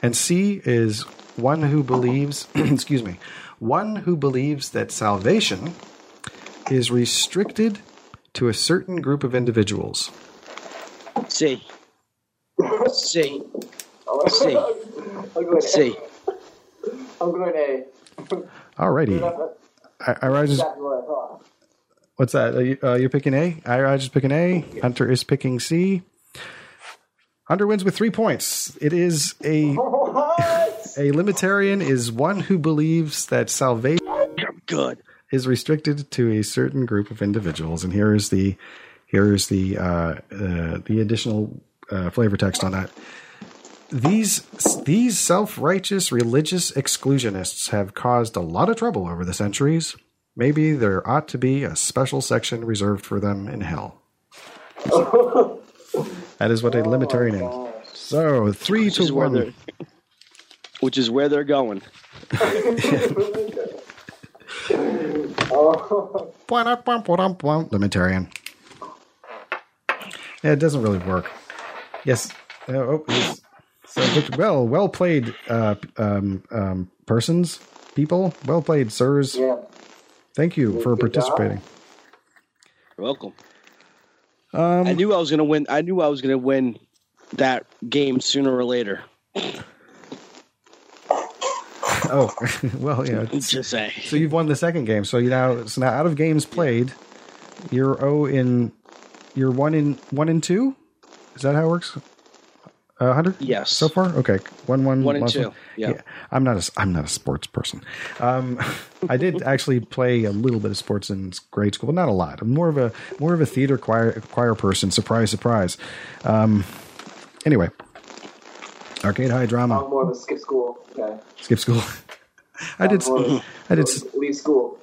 And C is one who believes, one who believes that salvation is restricted to a certain group of individuals. C. C. C. C. I'm going A. Alrighty. I just, what's that? You're picking A? I just picking A. Hunter is picking C. Hunter wins with 3 points. It is a... A limitarian is one who believes that salvation is restricted to a certain group of individuals. And here is the additional flavor text on that. These self-righteous religious exclusionists have caused a lot of trouble over the centuries. Maybe there ought to be a special section reserved for them in hell. That is what a limitarian is. So 3-1, which is where they're going. Limitarian. Yeah, it doesn't really work. Yes. Yes. So, well played, people. Well played, sirs. Yeah. Thank you for participating. You're welcome. I knew I was going to win. I knew I was going to win that game sooner or later. Oh, well, yeah. Just say. So you've won the second game. So you now it's now out of games played. You're you're 1 and 2. Is that how it works? 100? Yes. So far? Okay. 1 and 2. Yeah. I'm not a sports person. I did actually play a little bit of sports in grade school, but not a lot. I'm more of a theater choir person. Surprise, surprise. Anyway, arcade high drama. I'm more of a skip school guy. Skip school. I did leave school.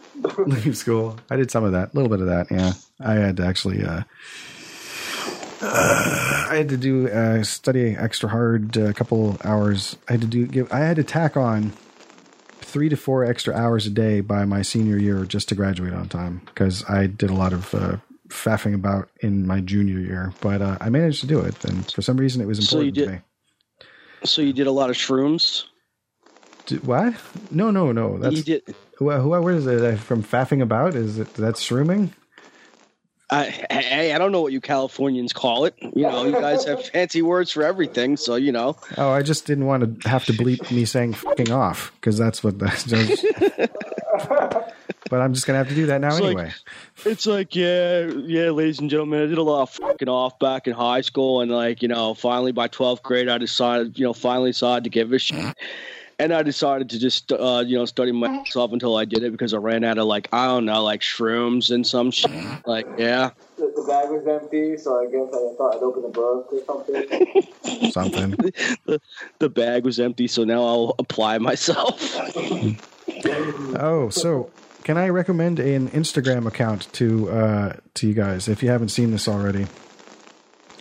Leave school. I did some of that, a little bit of that. Yeah. I had to actually, study extra hard a couple hours. I had to tack on 3 to 4 extra hours a day by my senior year just to graduate on time, because I did a lot of faffing about in my junior year, but I managed to do it, and for some reason it was important to me. So you did a lot of shrooms? What? No. That's where is it from? Faffing about? Is it that's shrooming? Hey, I don't know what you Californians call it. You know, you guys have fancy words for everything, so you know. Oh, I just didn't want to have to bleep me saying "fucking off" because that's what that does. But I'm just gonna have to do that now anyway. It's like, yeah, ladies and gentlemen, I did a lot of fucking off back in high school, and like, you know, finally by 12th grade, I decided, you know, to give a shit. And I decided to just, you know, study myself until I did it because I ran out of, like, I don't know, like shrooms and some shit. Like, yeah. The bag was empty, so I guess I thought I'd open a book or something. Something. The bag was empty, so now I'll apply myself. Oh, so can I recommend an Instagram account to you guys if you haven't seen this already?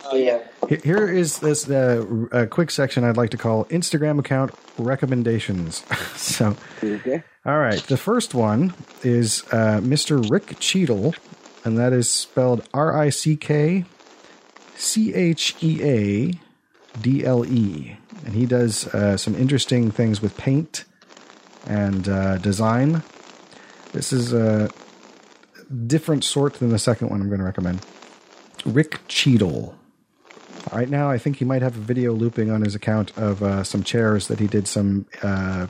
Oh, yeah. Here is this quick section I'd like to call Instagram account recommendations. So, okay. All right. The first one is Mr. Rick Cheadle, and that is spelled RickCheadle. And he does some interesting things with paint and design. This is a different sort than the second one I'm going to recommend. Rick Cheadle. Right now, I think he might have a video looping on his account of some chairs that he did some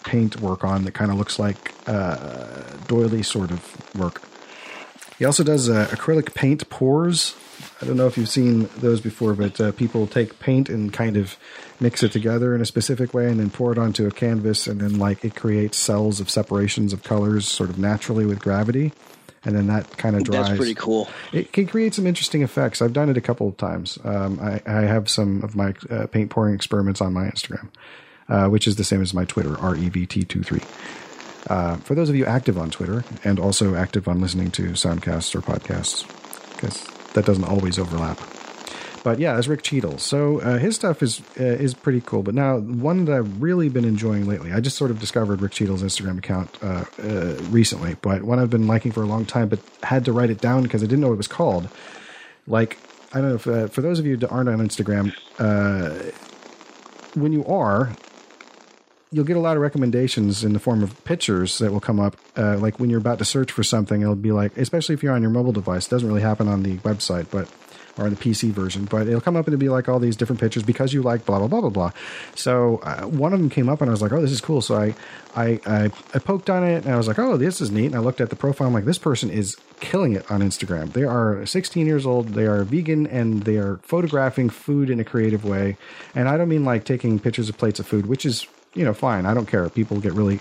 paint work on that kind of looks like doily sort of work. He also does acrylic paint pours. I don't know if you've seen those before, but people take paint and kind of mix it together in a specific way and then pour it onto a canvas, and then like it creates cells of separations of colors sort of naturally with gravity. And then that kind of dries. That's pretty cool. It can create some interesting effects. I've done it a couple of times. I have some of my paint pouring experiments on my Instagram, which is the same as my Twitter, REVT23. For those of you active on Twitter and also active on listening to soundcasts or podcasts, because that doesn't always overlap. But yeah, that's Rick Cheadle. So his stuff is pretty cool. But now one that I've really been enjoying lately, I just sort of discovered Rick Cheadle's Instagram account recently, but one I've been liking for a long time, but had to write it down because I didn't know what it was called. Like, I don't know if for those of you that aren't on Instagram, when you are, you'll get a lot of recommendations in the form of pictures that will come up. Like when you're about to search for something, it'll be like, especially if you're on your mobile device, it doesn't really happen on the website, but or the PC version, but it'll come up and it'll be like all these different pictures because you like blah, blah, blah, blah, blah. So one of them came up and I was like, oh, this is cool. So I poked on it and I was like, oh, this is neat. And I looked at the profile. I'm like, this person is killing it on Instagram. They are 16 years old. They are vegan and they are photographing food in a creative way. And I don't mean like taking pictures of plates of food, which is, you know, fine. I don't care. People get really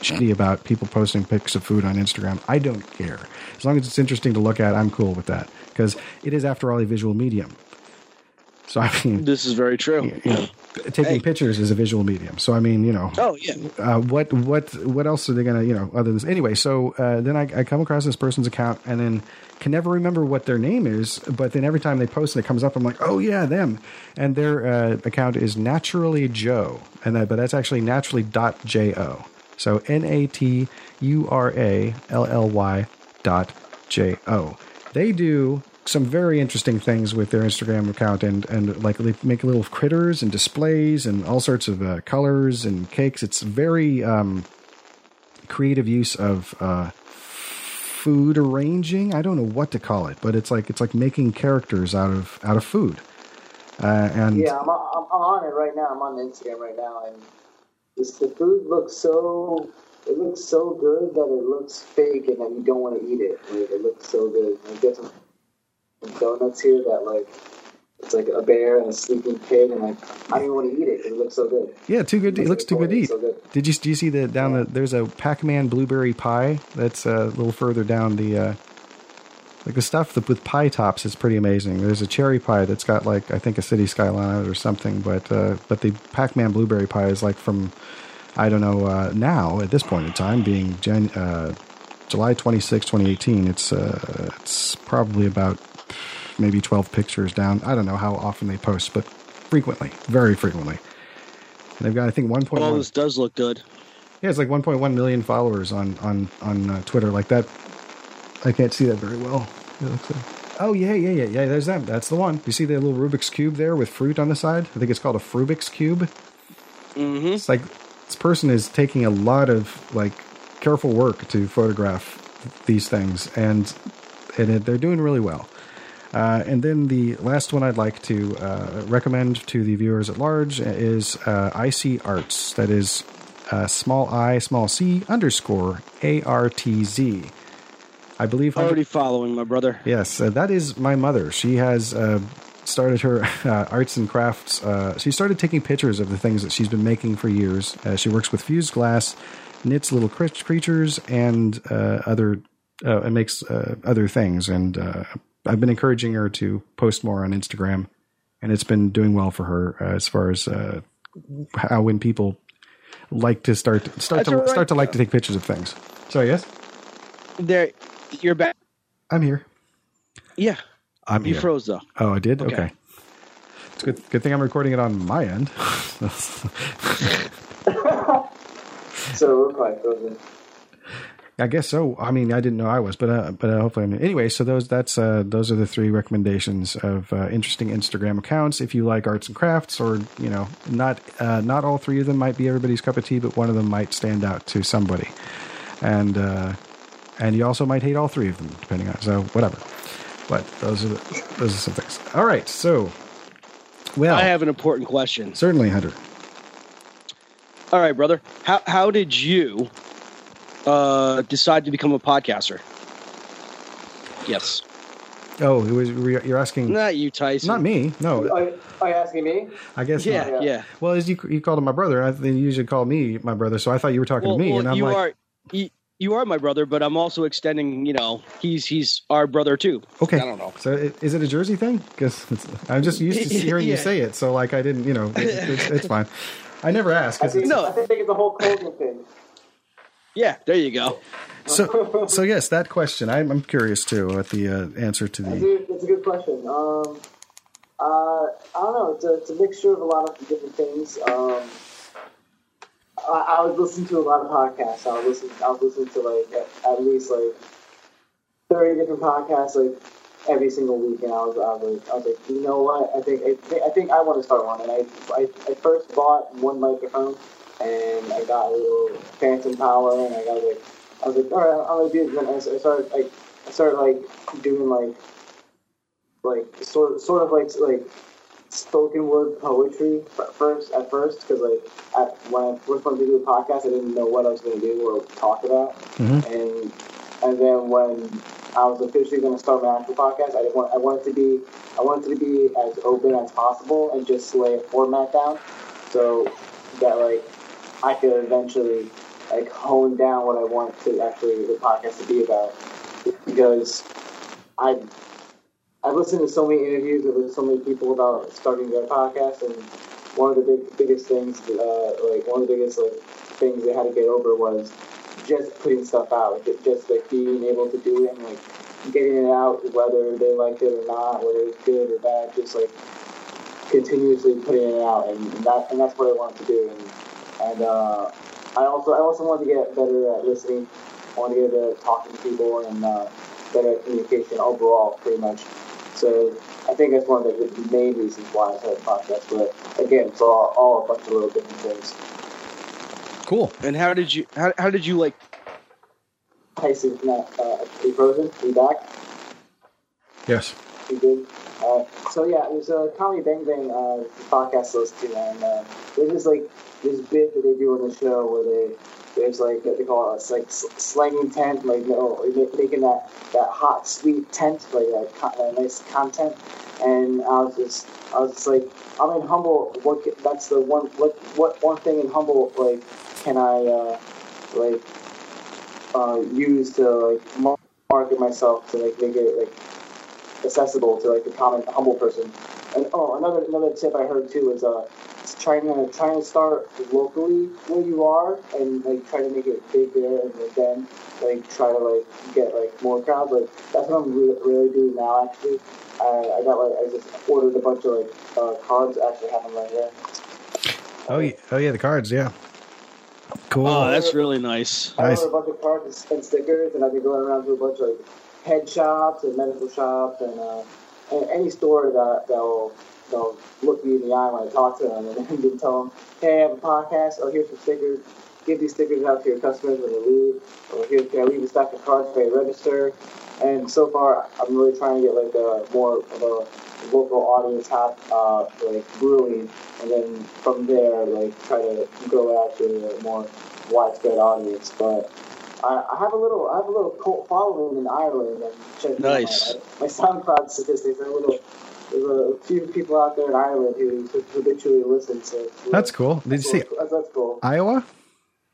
shitty about people posting pics of food on Instagram. I don't care. As long as it's interesting to look at, I'm cool with that. Because it is, after all, a visual medium. So, I mean... This is very true. You know, taking pictures is a visual medium. So, I mean, you know... Oh, yeah. What else are they going to, you know, other than... Anyway, so then I come across this person's account and then can never remember what their name is, but then every time they post and it comes up, I'm like, oh, yeah, them. And their account is Naturally Joe. But that's actually naturally.jo. So NATURALLY.JO. They do some very interesting things with their Instagram account and like they make little critters and displays and all sorts of colors and cakes. It's very creative use of food arranging. I don't know what to call it, but it's like making characters out of food. I'm on it right now. I'm on Instagram right now, and the food looks so good that it looks fake and that you don't want to eat it. Like, it looks so good. I get some donuts here that like it's like a bear and a sleeping pig, and like I don't even want to eat it. It looks so good. Yeah, too good. It looks too good to eat. So good. Do you see the down the? There's a Pac-Man blueberry pie that's a little further down the. Like the stuff with pie tops is pretty amazing. There's a cherry pie that's got like I think a city skyline on it or something, but the Pac-Man blueberry pie is like from I don't know now at this point in time being July 26, 2018. It's probably about maybe 12 pictures down. I don't know how often they post, but frequently, very frequently. And they've got I think 1.1. Oh, this does look good. Yeah, it's like 1.1 million followers on Twitter like that. I can't see that very well. It looks like... Oh, yeah. There's that. That's the one. You see the little Rubik's Cube there with fruit on the side? I think it's called a Frubik's Cube. Mm-hmm. It's like this person is taking a lot of, like, careful work to photograph these things. And and they're doing really well. And then the last one I'd like to recommend to the viewers at large is IC Arts. That is small I, small C, underscore ARTZ. I believe... Already following, my brother. Yes, that is my mother. She has started her arts and crafts. She started taking pictures of the things that she's been making for years. She works with fused glass, knits little creatures, and makes other things. And I've been encouraging her to post more on Instagram, and it's been doing well for her as far as how when people like to start to like to take pictures of things. Sorry, yes? There, you're back. I'm here. Yeah, you here. Froze though. Oh, I did. Okay. It's good thing I'm recording it on my end. So am I frozen? I guess so. I mean, I didn't know I was, but hopefully I'm. Anyway, so those are the three recommendations of interesting Instagram accounts. If you like arts and crafts, or not all three of them might be everybody's cup of tea, but one of them might stand out to somebody, and. And you also might hate all three of them, depending on... So, whatever. But those are some things. All right, so... Well... I have an important question. Certainly, Hunter. All right, brother. How did you decide to become a podcaster? Yes. Oh, you're asking... Not you, Tyson. Not me, no. Are you asking me? I guess not. Yeah. Well, as you called him my brother, they usually call me my brother, so I thought you were talking to me, and I'm like... You are my brother, but I'm also extending, he's our brother too. Okay. I don't know. So is it a Jersey thing? Because I'm just used to hearing you say it. So I didn't, it's fine. I never ask. I think it's a whole Colton thing. Yeah, there you go. So yes, that question. I'm curious too at the answer to the... That's a good question. I don't know. It's a mixture of a lot of different things. I would listen to a lot of podcasts. I would listen to at least 30 different podcasts every single week, and I was like, you know what? I think I want to start one. And I first bought one microphone, and I got a little phantom power, and I was like, all right, I'm gonna do this. And I started doing sort of spoken word poetry at first because when I first wanted to do a podcast, I didn't know what I was going to do or talk about. Mm-hmm. And then when I was officially going to start my actual podcast, I wanted to be as open as possible and just lay a format down so that I could eventually hone down what I want to actually the podcast to be about, because I've listened to so many interviews with so many people about starting their podcast, and one of the biggest things they had to get over was just putting stuff out, just being able to do it and getting it out, whether they liked it or not, whether it was good or bad, just continuously putting it out, and that's what I wanted to do, and I also wanted to get better at listening, I wanted to get better at talking to people, and better at communication overall, pretty much. So I think that's one of the main reasons why I started the podcast. But again, it's all a bunch of little different things. Cool. And how did you like? Tyson, are you frozen? Are you back? Yes. You good? So yeah, there's a Comedy Bang Bang podcast listed, and there's this bit that they do on the show where there's what they call it, slanging tent, making that hot, sweet tent, that nice content. And I was just like, I'm in Humble. What one thing in Humble can I use to market myself to make it accessible to the common humble person? And another tip I heard too is trying to start locally where you are, and try to make it big there, and then try to get more crowds. That's what I'm really doing now. Actually, I just ordered a bunch of cards. Actually, have them right here. Oh yeah, the cards. Yeah, cool. Oh, that's really nice. I ordered a bunch of cards and stickers, and I've been going around to a bunch of head shops and medical shops and any store that'll look me in the eye when I talk to them, and then tell them, hey, I have a podcast, oh, here's some stickers, give these stickers out to your customers when they leave, or here, can I leave a stack of cards for you to register, And so far, I'm really trying to get like a more of a local audience half like brewing, and then from there like try to go after a more widespread audience. But I have a little cult following in Ireland. And checking nice. Out. My SoundCloud statistics. There's a few people out there in Ireland who habitually listen. So that's cool. Did you see? That's cool. Iowa.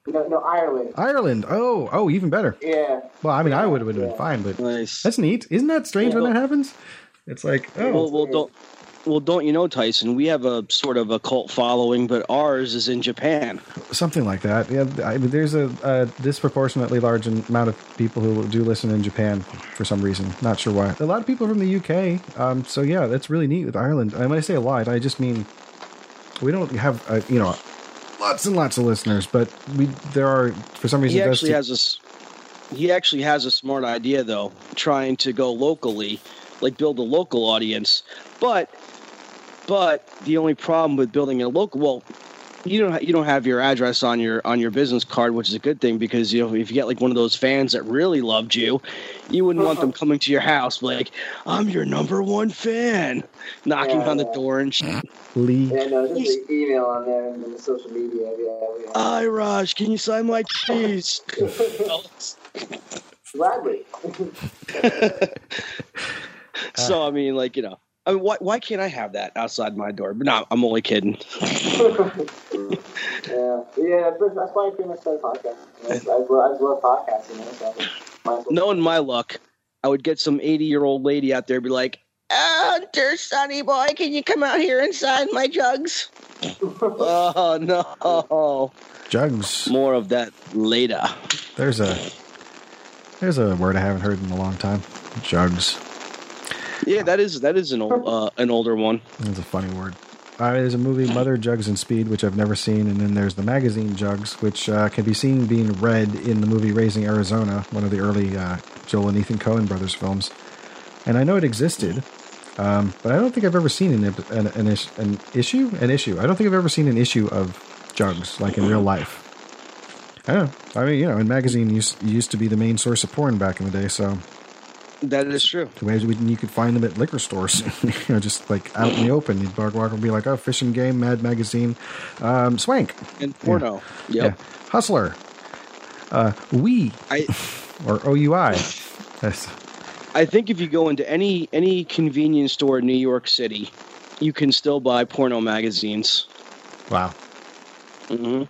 No, Ireland. Ireland. Oh, even better. Yeah. Well, I mean, I would have been fine, but nice. That's neat. Isn't that strange when that happens? It's like, oh. Well, don't you know, Tyson, we have a sort of a cult following, but ours is in Japan. Something like that. Yeah, there's a disproportionately large amount of people who do listen in Japan for some reason. Not sure why. A lot of people from the UK. So, yeah, that's really neat with Ireland. And when I say a lot, I just mean we don't have, lots and lots of listeners, but there are for some reason. He actually has a smart idea though, trying to go locally, like build a local audience. But the only problem with building a local, well, you don't have your address on your business card, which is a good thing because if you get like one of those fans that really loved you, you wouldn't want them coming to your house like, I'm your number one fan, knocking on the door and shit. Just an email on there and the social media. Yeah. Hi, Raj, can you sign my cheese? Gladly. So, I mean, like, why can't I have that outside my door? But no, I'm only kidding. Yeah, that's why I pretty much started podcasting. I love podcasting. Knowing my luck, I would get some 80-year-old lady out there and be like, "Oh, dear sonny boy, can you come out here and sign my jugs?" Oh, no. Jugs. More of that later. There's a word I haven't heard in a long time. Jugs. Yeah, that is an older one. That's a funny word. There's a movie, Mother, Jugs, and Speed, which I've never seen. And then there's the magazine Jugs, which can be seen being read in the movie Raising Arizona, one of the early Joel and Ethan Coen brothers films. And I know it existed, but I don't think I've ever seen an issue. I don't think I've ever seen an issue of Jugs, like in real life. I don't know. I mean, in magazine used to be the main source of porn back in the day, so. That is true. You could find them at liquor stores, just like out in the open. You'd walk and be like, oh, Fishing Game, Mad Magazine, Swank. And porno. Yeah. Yep. Yeah. Hustler. Or OUI. Yes. I think if you go into any convenience store in New York City, you can still buy porno magazines. Wow. Mm-hmm.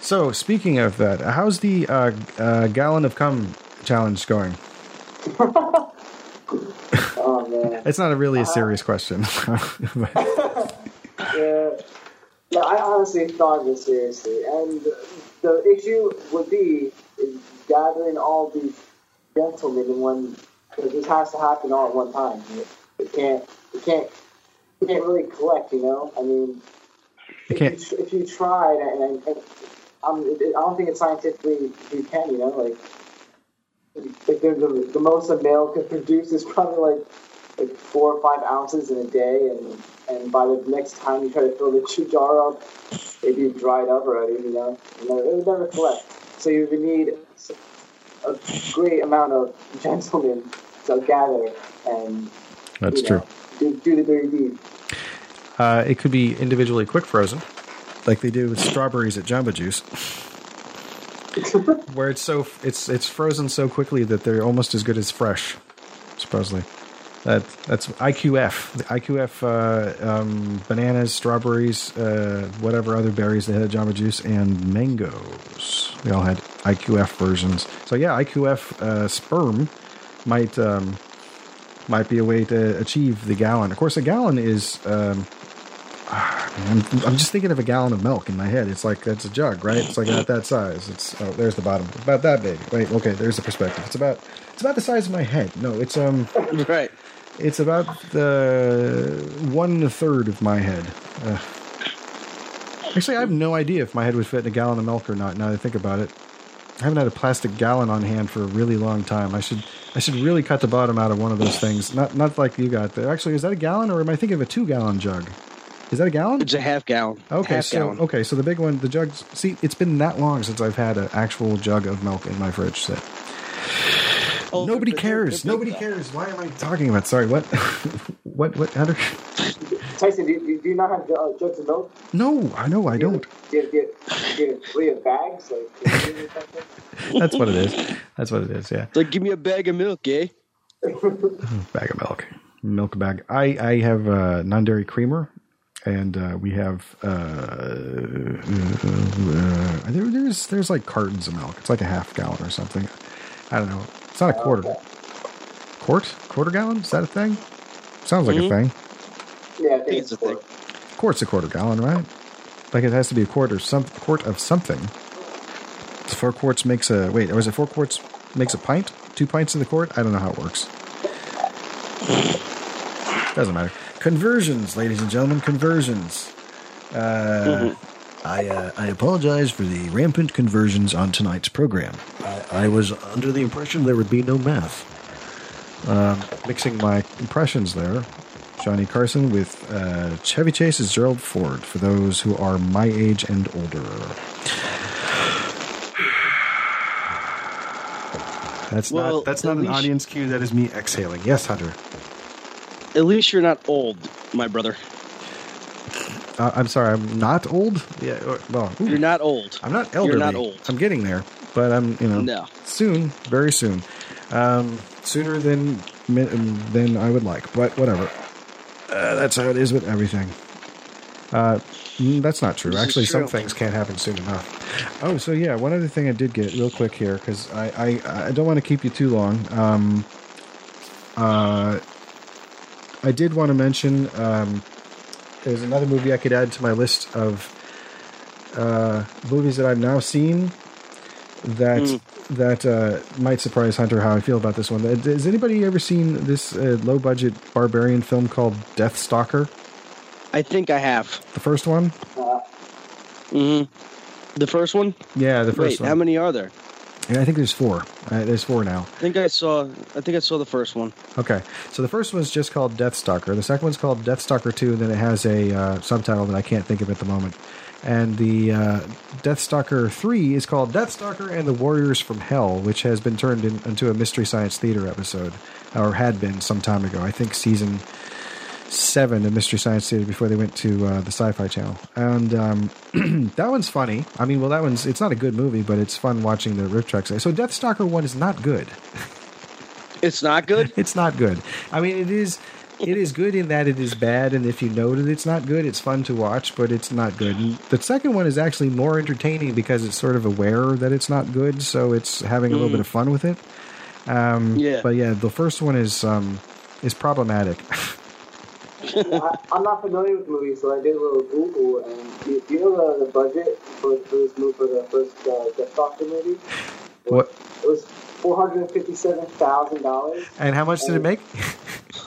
So, speaking of that, how's the gallon of cum challenge going? Oh, man. It's not a really serious question. Yeah. No, I honestly thought this seriously. And the issue would be is gathering all these gentlemen in one, because this has to happen all at one time. It can't really collect, I mean, if you tried, and I don't think it's scientifically you can, like. Like the most a male could produce is probably like 4 or 5 ounces in a day, and by the next time you try to fill the chew jar up, it'd be dried up already, It would never collect. So you would need a great amount of gentlemen to gather and that's true. Do the dirty deed. It could be individually quick frozen, like they do with strawberries at Jamba Juice. Where it's frozen so quickly that they're almost as good as fresh, supposedly. That's IQF. The IQF bananas, strawberries, whatever other berries they had at Jamba Juice, and mangoes. They all had IQF versions. So yeah, IQF sperm might be a way to achieve the gallon. Of course, a gallon is. I'm just thinking of a gallon of milk in my head. It's like, that's a jug, right? It's like about that size. There's the bottom. About that big. Wait, okay, there's the perspective. It's about the size of my head. No, it's right. It's about the 1/3 of my head. Actually, I have no idea if my head would fit in a gallon of milk or not, now that I think about it. I haven't had a plastic gallon on hand for a really long time. I should really cut the bottom out of one of those things. Not like you got there. Actually, is that a gallon or am I thinking of a 2-gallon jug? Is that a gallon? It's a half gallon. Okay, so the big one, the jug. See, it's been that long since I've had an actual jug of milk in my fridge. So. told nobody cares. Nobody cares. Why am I talking about? Sorry, what? What? How do... Tyson, do you not have jugs of milk? No, I know I don't. Do you get three of bags? Like, that's what it is. That's what it is. Yeah. It's like, give me a bag of milk, eh? Bag of milk. Milk bag. I have non-dairy creamer, and we have there's like cartons of milk. It's like a half gallon or something. I don't know. It's not a quarter. Okay. Quarter gallon? Is that a thing? Sounds like a thing. Yeah, I think it's a thing. Of course, a quarter gallon, right? Like it has to be a quarter, some quart of something. So 4 quarts makes a wait. Or is it 4 quarts makes a pint? 2 pints in the quart? I don't know how it works. Doesn't matter. Conversions, ladies and gentlemen, conversions. I apologize for the rampant conversions on tonight's program. I was under the impression there would be no math. Mixing my impressions there, Johnny Carson with Chevy Chase's Gerald Ford, for those who are my age and older. That's not an audience cue. That is me exhaling. Yes, Hunter. At least you're not old, my brother. I'm sorry, I'm not old? Yeah. You're not old. I'm not elderly. You're not old. I'm getting there, but I'm, soon, very soon. Sooner than I would like, but whatever. That's how it is with everything. That's not true. Actually, some things can't happen soon enough. Oh, so yeah, one other thing I did get real quick here, because I don't want to keep you too long. I did want to mention there's another movie I could add to my list of movies that I've now seen that might surprise Hunter how I feel about this one. Has anybody ever seen this low-budget barbarian film called Death Stalker? I think I have. The first one? The first one? Yeah, the first one. Wait, how many are there? Yeah, I think there's 4. There's 4 now. I think I saw the first one. Okay. So the first one's just called Death Stalker. The second one's called Death Stalker 2, and then it has a subtitle that I can't think of at the moment. And the Death Stalker 3 is called Death Stalker and the Warriors from Hell, which has been turned into a Mystery Science Theater episode, or had been some time ago. I think season 7 of Mystery Science Theater before they went to the Sci-Fi Channel, and that one's funny. I mean, it's not a good movie, but it's fun watching the riff tracks. So Death Stalker 1 is not good. It's not good? It's not good. I mean, it is good in that it is bad, and if you know that it's not good, it's fun to watch, but it's not good. And the second one is actually more entertaining because it's sort of aware that it's not good, so it's having a little bit of fun with it. But yeah, the first one is problematic. I'm not familiar with movies, so I did a little Google. And do you know the budget for this movie, for the first Death Doctor movie? What? It was $457,000. And how much did it make?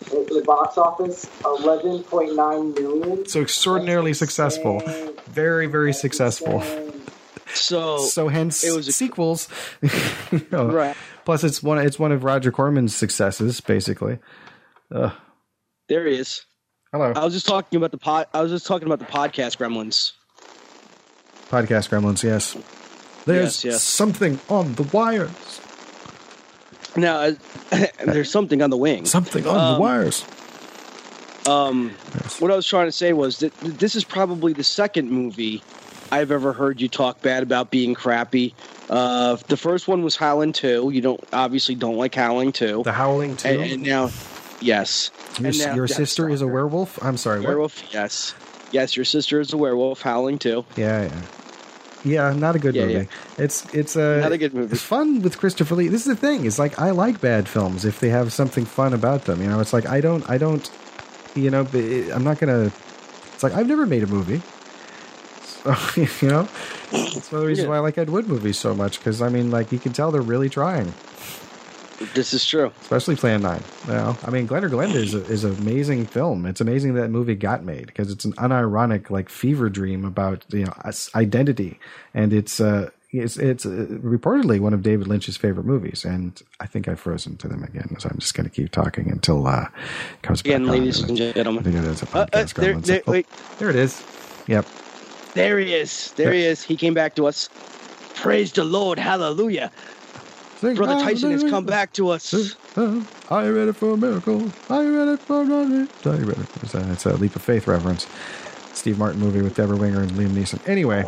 The box office, $11.9 million. So extraordinarily successful. Very, very successful. So hence it was sequels. Right. Plus, it's one of Roger Corman's successes, basically. There he is. Hello. I was just talking about the podcast gremlins. Podcast gremlins, yes. There's something on the wires. Now, there's something on the wing. Something on the wires. Yes. What I was trying to say was that this is probably the second movie I've ever heard you talk bad about being crappy. The first one was Howling 2. You obviously don't like Howling 2. The Howling 2? And now... Yes. Your sister is a werewolf? I'm sorry. Werewolf, what? Yes. Yes, your sister is a werewolf. Howling too. Yeah. Yeah, not a good movie. Yeah. It's not a good movie. It's fun with Christopher Lee. This is the thing. It's like, I like bad films if they have something fun about them. You know, it's like, I'm not going to, it's like, I've never made a movie. So, you know, that's one of the reasons why I like Ed Wood movies so much. Cause I mean, like, you can tell they're really trying. This is true. Especially Plan 9. Well, I mean, Glenn is an amazing film. It's amazing that movie got made because it's an unironic, like, fever dream about, identity. And it's reportedly one of David Lynch's favorite movies. And I think I've frozen to them again. So I'm just going to keep talking until it comes back. Again, ladies and gentlemen. There it is. Yep. There he is. He came back to us. Praise the Lord. Hallelujah. Brother Tyson has come back to us. Are you ready for a miracle? Are you ready for a miracle? Are you ready for a... It's a Leap of Faith reference. Steve Martin movie with Deborah Winger and Liam Neeson. Anyway,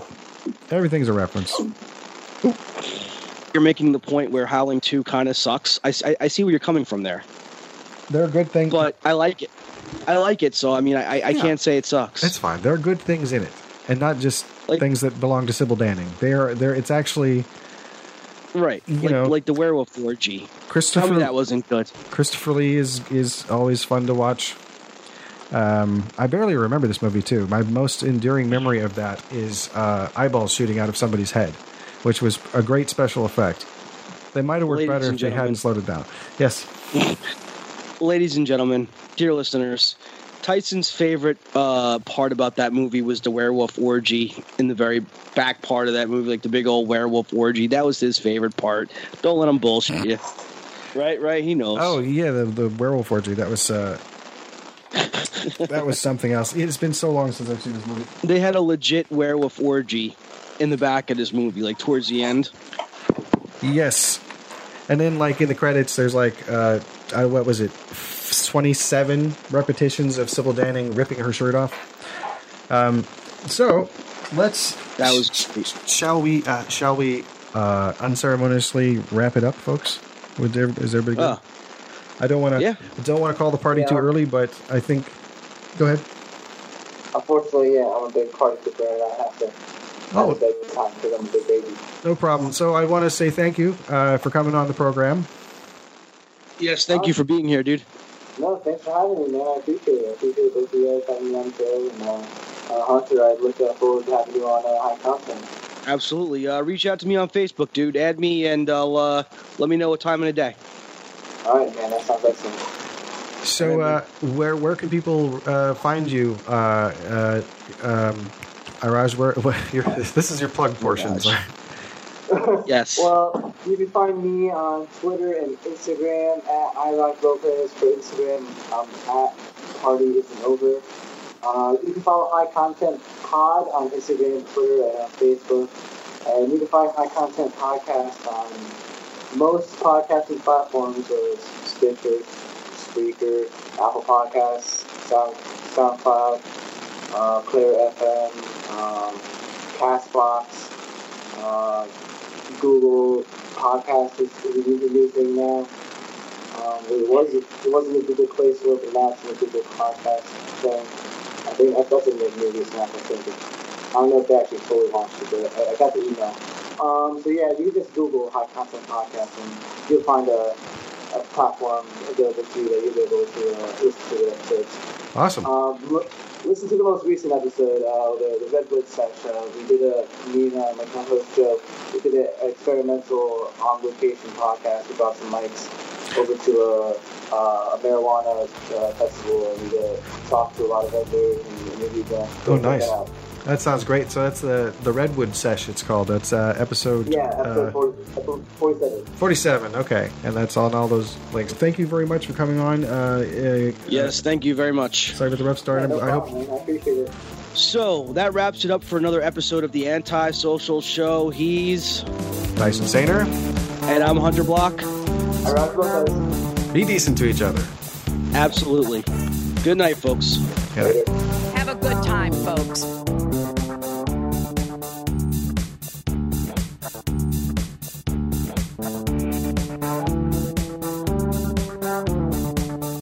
everything's a reference. Ooh. You're making the point where Howling 2 kind of sucks. I see where you're coming from there. They're a good thing. But I like it. I like it, so I mean, I can't say it sucks. It's fine. There are good things in it. And not just like, things that belong to Sybil Danning. It's actually... Right, like the werewolf orgy. Tell me that wasn't good. Christopher Lee is always fun to watch. I barely remember this movie, too. My most enduring memory of that is eyeballs shooting out of somebody's head, which was a great special effect. They might have worked better if they hadn't slowed it down. Yes. Ladies and gentlemen, dear listeners, Tyson's favorite part about that movie was the werewolf orgy in the very back part of that movie, like the big old werewolf orgy. That was his favorite part. Don't let him bullshit you. Right. He knows. Oh, yeah, the werewolf orgy. That was something else. It's been so long since I've seen this movie. They had a legit werewolf orgy in the back of this movie, like towards the end. Yes. And then, like, in the credits, there's, like, what was it, 27 repetitions of Sybil Danning ripping her shirt off. Shall we unceremoniously wrap it up, folks? Is everybody good? I don't want to call the party too early, but I think... Go ahead. Unfortunately, I'm a big party preparer. I have to... No problem. So I want to say thank you for coming on the program. Yes, thank you for being here, dude. No, thanks for having me, man. I appreciate it. I appreciate both of you guys having me on the show. And Hunter, I look forward to having you on High Content. Absolutely. Reach out to me on Facebook, dude. Add me, and I'll let me know what time of the day. All right, man. That sounds excellent. So where can people find you? Iraj, this is your plug portion. Oh yes. Well, you can find me on Twitter and Instagram at Iraj Lopez for Instagram. At Party Isn't Over. You can follow High Content Pod on Instagram, Twitter, and on Facebook. And you can find High Content Podcast on most podcasting platforms, such as Stitcher, Spreaker, Apple Podcasts, SoundCloud. Clear FM, Castbox, Google Podcasts is a new thing now. It wasn't a Google Play Store, but now it's a Google Podcast thing. I think that doesn't make me this not thinking. I don't know if they actually fully launched it, but I got the email. You can just Google High Content Podcast and you'll find a platform available to you that you'll be able to listen to the episodes. Awesome. Listen to the most recent episode, the Redwood section. We did my host Joe, we did an experimental on-location podcast. We brought some mics over to a marijuana festival, and we talked to a lot of vendors and interviewed them. Oh, nice. That sounds great. So that's the Redwood Sesh, it's called. That's episode... Yeah, episode 47. 47, okay. And that's on all those links. Thank you very much for coming on. Yes, thank you very much. Sorry for the rough start. I appreciate it. So, that wraps it up for another episode of the Anti-Social Show. He's... Tyson Saner. And I'm Hunter Block. Iraj Lopez. Be decent to each other. Absolutely. Good night, folks. Have a good time, folks.